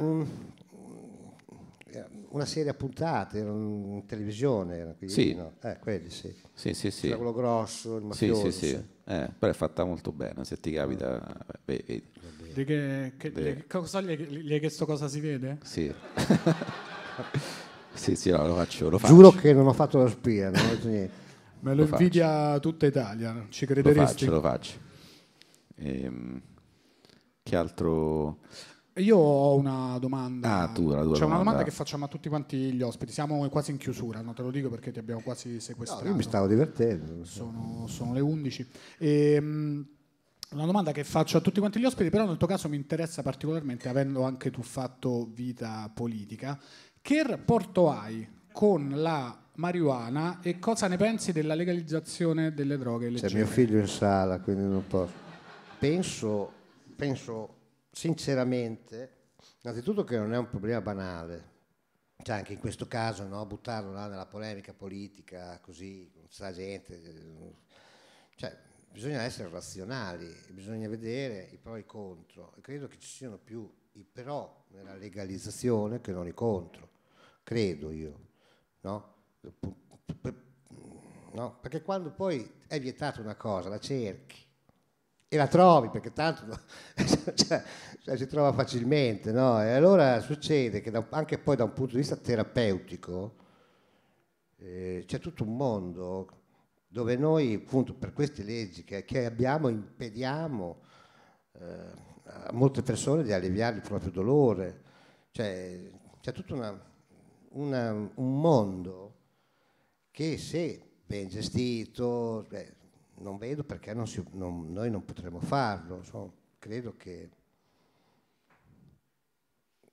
una serie a puntate, era in televisione, era qui, sì. No? Quelli sì. Sì. Quello grosso, il mafioso. Sì. Però è fatta molto bene, se ti capita, vedi. Gli hai chiesto cosa si vede? Sì. sì, no, lo faccio. Giuro che non ho fatto la spia, non ho detto niente. Me lo invidia tutta Italia, non ci crederesti? Lo faccio. Che altro? Io ho una domanda. Ah, tu, la tua. C'è una domanda che facciamo a tutti quanti gli ospiti. Siamo quasi in chiusura, no? Te lo dico perché ti abbiamo quasi sequestrato. No, io mi stavo divertendo. Sono le 11. Una domanda che faccio a tutti quanti gli ospiti, però nel tuo caso mi interessa particolarmente, avendo anche tu fatto vita politica. Che rapporto hai con la marijuana e cosa ne pensi della legalizzazione delle droghe leggere? C'è mio figlio in sala, quindi non posso. Penso sinceramente, innanzitutto, che non è un problema banale, cioè anche in questo caso, no, buttarlo là nella polemica politica, così, non sa gente, cioè bisogna essere razionali, bisogna vedere i pro e i contro, e credo che ci siano più i pro nella legalizzazione che non i contro, credo io, no? No? Perché quando poi è vietata una cosa, la cerchi e la trovi, perché tanto cioè, si trova facilmente, no? E allora succede che anche poi da un punto di vista terapeutico c'è tutto un mondo dove noi, appunto, per queste leggi che abbiamo, impediamo a molte persone di alleviare il proprio dolore, cioè c'è tutto un mondo che, se ben gestito, non vedo perché noi non potremo farlo. Insomma, credo che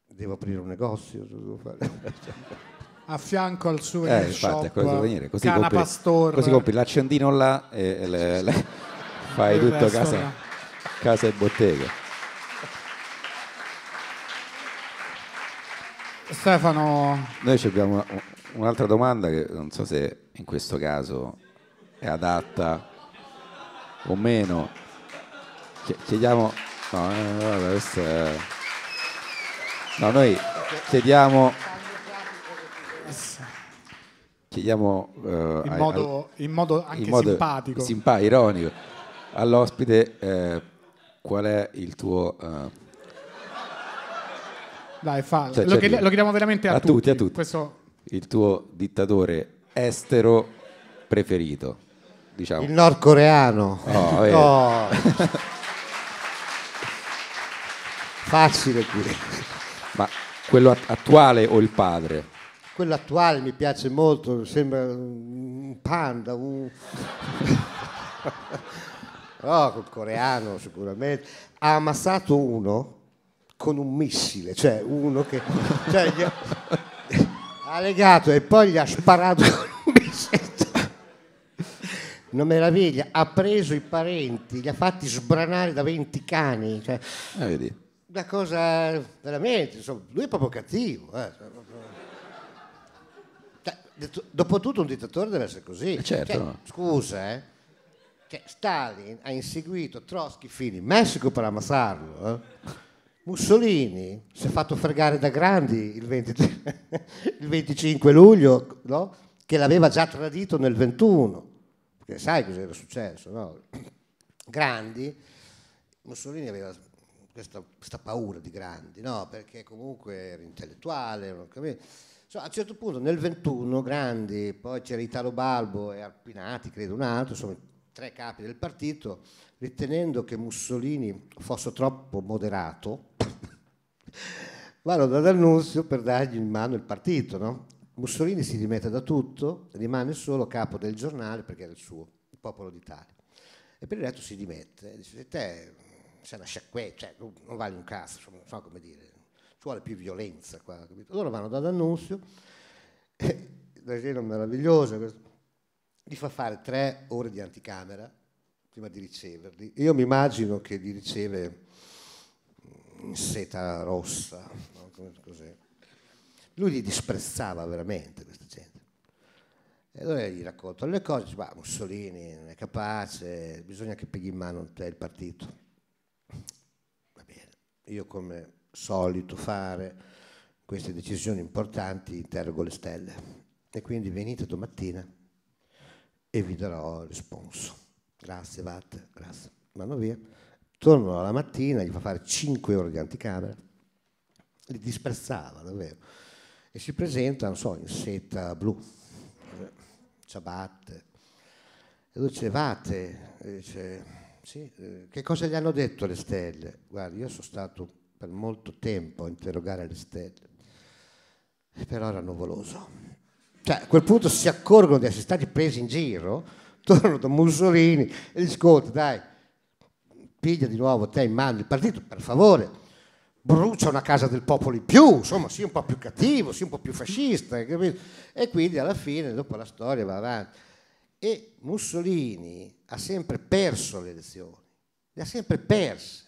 devo aprire un negozio, devo fare. A fianco al suo shop, venire. Così Cana compri, Pastore, così compri l'accendino là e fai tutto casa e bottega. Stefano, noi abbiamo un'altra domanda che non so se in questo caso è adatta o meno. Chiediamo, no, guarda, questo è... no, noi chiediamo in modo anche simpatico, ironico all'ospite qual è il tuo dai, fallo, cioè, lo chiediamo veramente a tutti. Questo... il tuo dittatore estero preferito, diciamo. Il nordcoreano, no. Facile pure. Ma quello attuale o il padre? Quello attuale mi piace molto, sembra un panda, no, col coreano sicuramente. Ha ammazzato uno con un missile, cioè uno che ha legato e poi gli ha sparato con un missile. Una meraviglia, ha preso i parenti, li ha fatti sbranare da 20 cani. Cioè, vedi. Una cosa veramente, insomma, lui è proprio cattivo. Dopotutto un dittatore deve essere così, certo, cioè, no. Scusa, cioè, Stalin ha inseguito Trotsky fino in Messico per ammazzarlo. Mussolini si è fatto fregare da Grandi il 25 luglio, no? Che l'aveva già tradito nel 21, perché sai cosa era successo, no? Mussolini aveva questa paura di Grandi, no? Perché comunque era intellettuale, non capiva. A un certo punto nel 21 Grandi, poi c'era Italo Balbo e Arpinati, credo un altro, insomma tre capi del partito, ritenendo che Mussolini fosse troppo moderato, vanno da D'Annunzio per dargli in mano il partito, no? Mussolini si dimette da tutto, rimane solo capo del giornale, perché era il suo, il Popolo d'Italia. E per il resto si dimette e dice: te sei una sciacquetta, cioè, non vale un cazzo, non so come dire. Vuole più violenza qua, capito? Allora vanno da D'Annunzio, la scena meravigliosa, gli fa fare 3 ore di anticamera prima di riceverli. Io mi immagino che li riceve in seta rossa, no? Così. Lui li disprezzava veramente, questa gente. E allora gli raccontano le cose, dice: ma Mussolini non è capace, bisogna che pigli in mano il partito. Va bene, io come solito fare queste decisioni importanti interrogo le stelle, e quindi venite domattina e vi darò risponso. Grazie, vatte, grazie. Vanno via, tornano alla mattina, gli fa fare 5 ore di anticamera, li disprezzava davvero, e si presenta, non so, in seta blu, ciabatte, e lui dice: vate, dice, sì, che cosa gli hanno detto le stelle? Guardi, io sono stato per molto tempo a interrogare le stelle, però era nuvoloso. Cioè, a quel punto si accorgono di essere stati presi in giro, tornano da Mussolini e gli ascolta, dai, piglia di nuovo te in mano il partito, per favore, brucia una casa del popolo in più, insomma, sii un po' più cattivo, sii un po' più fascista, capito? E quindi alla fine, dopo la storia va avanti. E Mussolini ha sempre perso le elezioni, le ha sempre perse.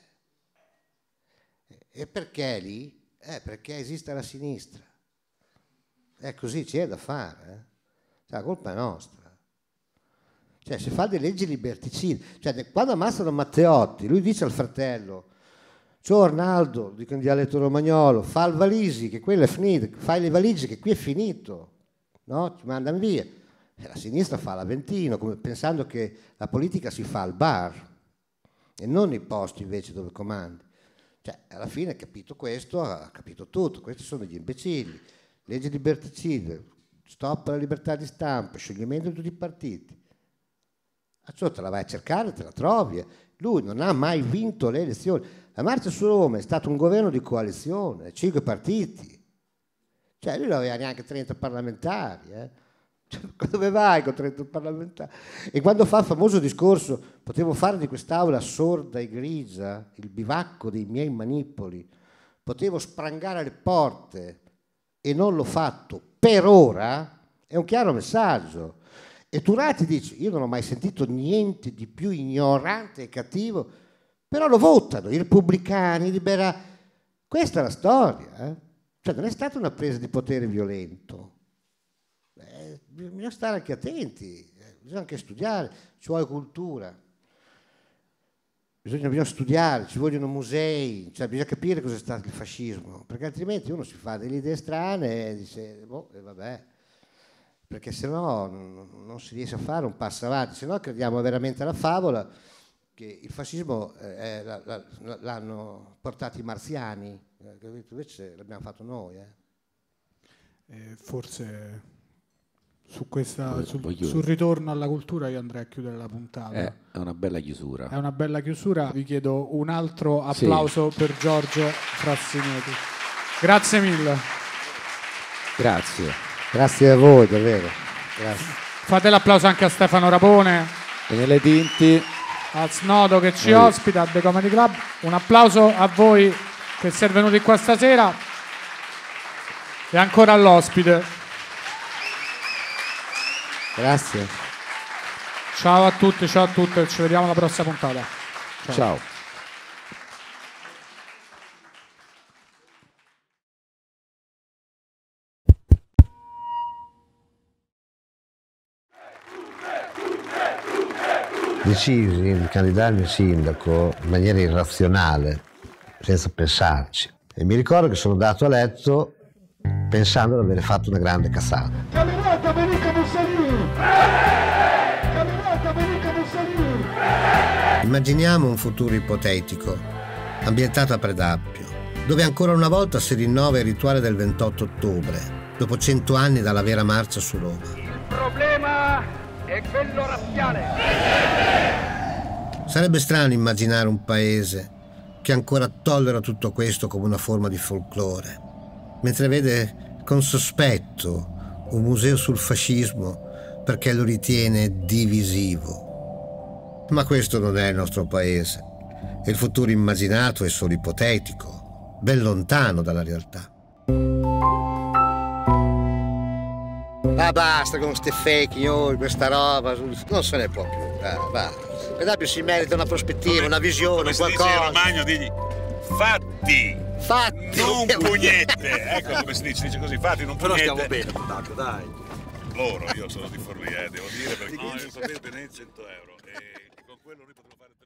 E perché lì? Perché esiste la sinistra. È così, c'è da fare, eh? Cioè, la colpa è nostra. Cioè, si fa delle leggi liberticide. Cioè, quando ammazzano Matteotti, lui dice al fratello: ciao Arnaldo, dico in dialetto romagnolo, fa il valisi, che quello è finito, fai le valigie, che qui è finito, no? Ci mandano via. E la sinistra fa l'Aventino, pensando che la politica si fa al bar e non nei posti invece dove comandi. Cioè, alla fine ha capito questo, ha capito tutto. Questi sono degli imbecilli. Legge liberticida, stop alla libertà di stampa, scioglimento di tutti i partiti. A ciò te la vai a cercare, te la trovi. Lui non ha mai vinto le elezioni. La marcia su Roma è stato un governo di coalizione, 5 partiti. Cioè, lui non aveva neanche 30 parlamentari. Cioè, dove vai con 30 parlamentari? E quando fa il famoso discorso, potevo fare di quest'aula sorda e grigia il bivacco dei miei manipoli, potevo sprangare le porte, e non l'ho fatto per ora, è un chiaro messaggio. E Turati dice, io non ho mai sentito niente di più ignorante e cattivo, però lo votano, i repubblicani, i liberali. Questa è la storia. Cioè, non è stata una presa di potere violento. Bisogna stare anche attenti, bisogna anche studiare, ci vuole cultura. Bisogna studiare, ci vogliono musei, cioè bisogna capire cos'è stato il fascismo, perché altrimenti uno si fa delle idee strane e dice, boh, e vabbè, perché sennò non si riesce a fare un passo avanti, sennò crediamo veramente alla favola che il fascismo l'hanno portato i marziani, invece l'abbiamo fatto noi. Forse su questa, sul ritorno alla cultura io andrei a chiudere la puntata. È una bella chiusura. È una bella chiusura. Vi chiedo un altro applauso, sì, per Giorgio Frassineti. Grazie mille. Grazie. Grazie a voi, davvero. Grazie. Fate l'applauso anche a Stefano Rapone. Daniele Tinti. Al Snodo che ci ospita a The Comedy Club. Un applauso a voi che siete venuti qua stasera. E ancora all'ospite. Grazie. Ciao a tutti, ciao a tutte, ci vediamo alla prossima puntata. Ciao. Ciao. Decisi di candidarmi a sindaco in maniera irrazionale, senza pensarci. E mi ricordo che sono andato a letto pensando di aver fatto una grande cazzata. Immaginiamo un futuro ipotetico, ambientato a Predappio, dove ancora una volta si rinnova il rituale del 28 ottobre, dopo 100 anni dalla vera marcia su Roma. Il problema è quello razziale. Sarebbe strano immaginare un paese che ancora tollera tutto questo come una forma di folklore, mentre vede con sospetto un museo sul fascismo perché lo ritiene divisivo. Ma questo non è il nostro paese. Il futuro immaginato è solo ipotetico, ben lontano dalla realtà. Ah, basta con queste fake news, questa roba, non se ne può più, basta. Predappio si merita una prospettiva, una visione, qualcosa. Dice in Romagna, digli, fatti! Fatti! Non pugnette! Ecco come si dice così, fatti, non pugnette. Però stiamo bene, Predappio, dai. Loro, io sono di Forlì, devo dire, perché non sapete né 100 euro. Quello noi potremmo fare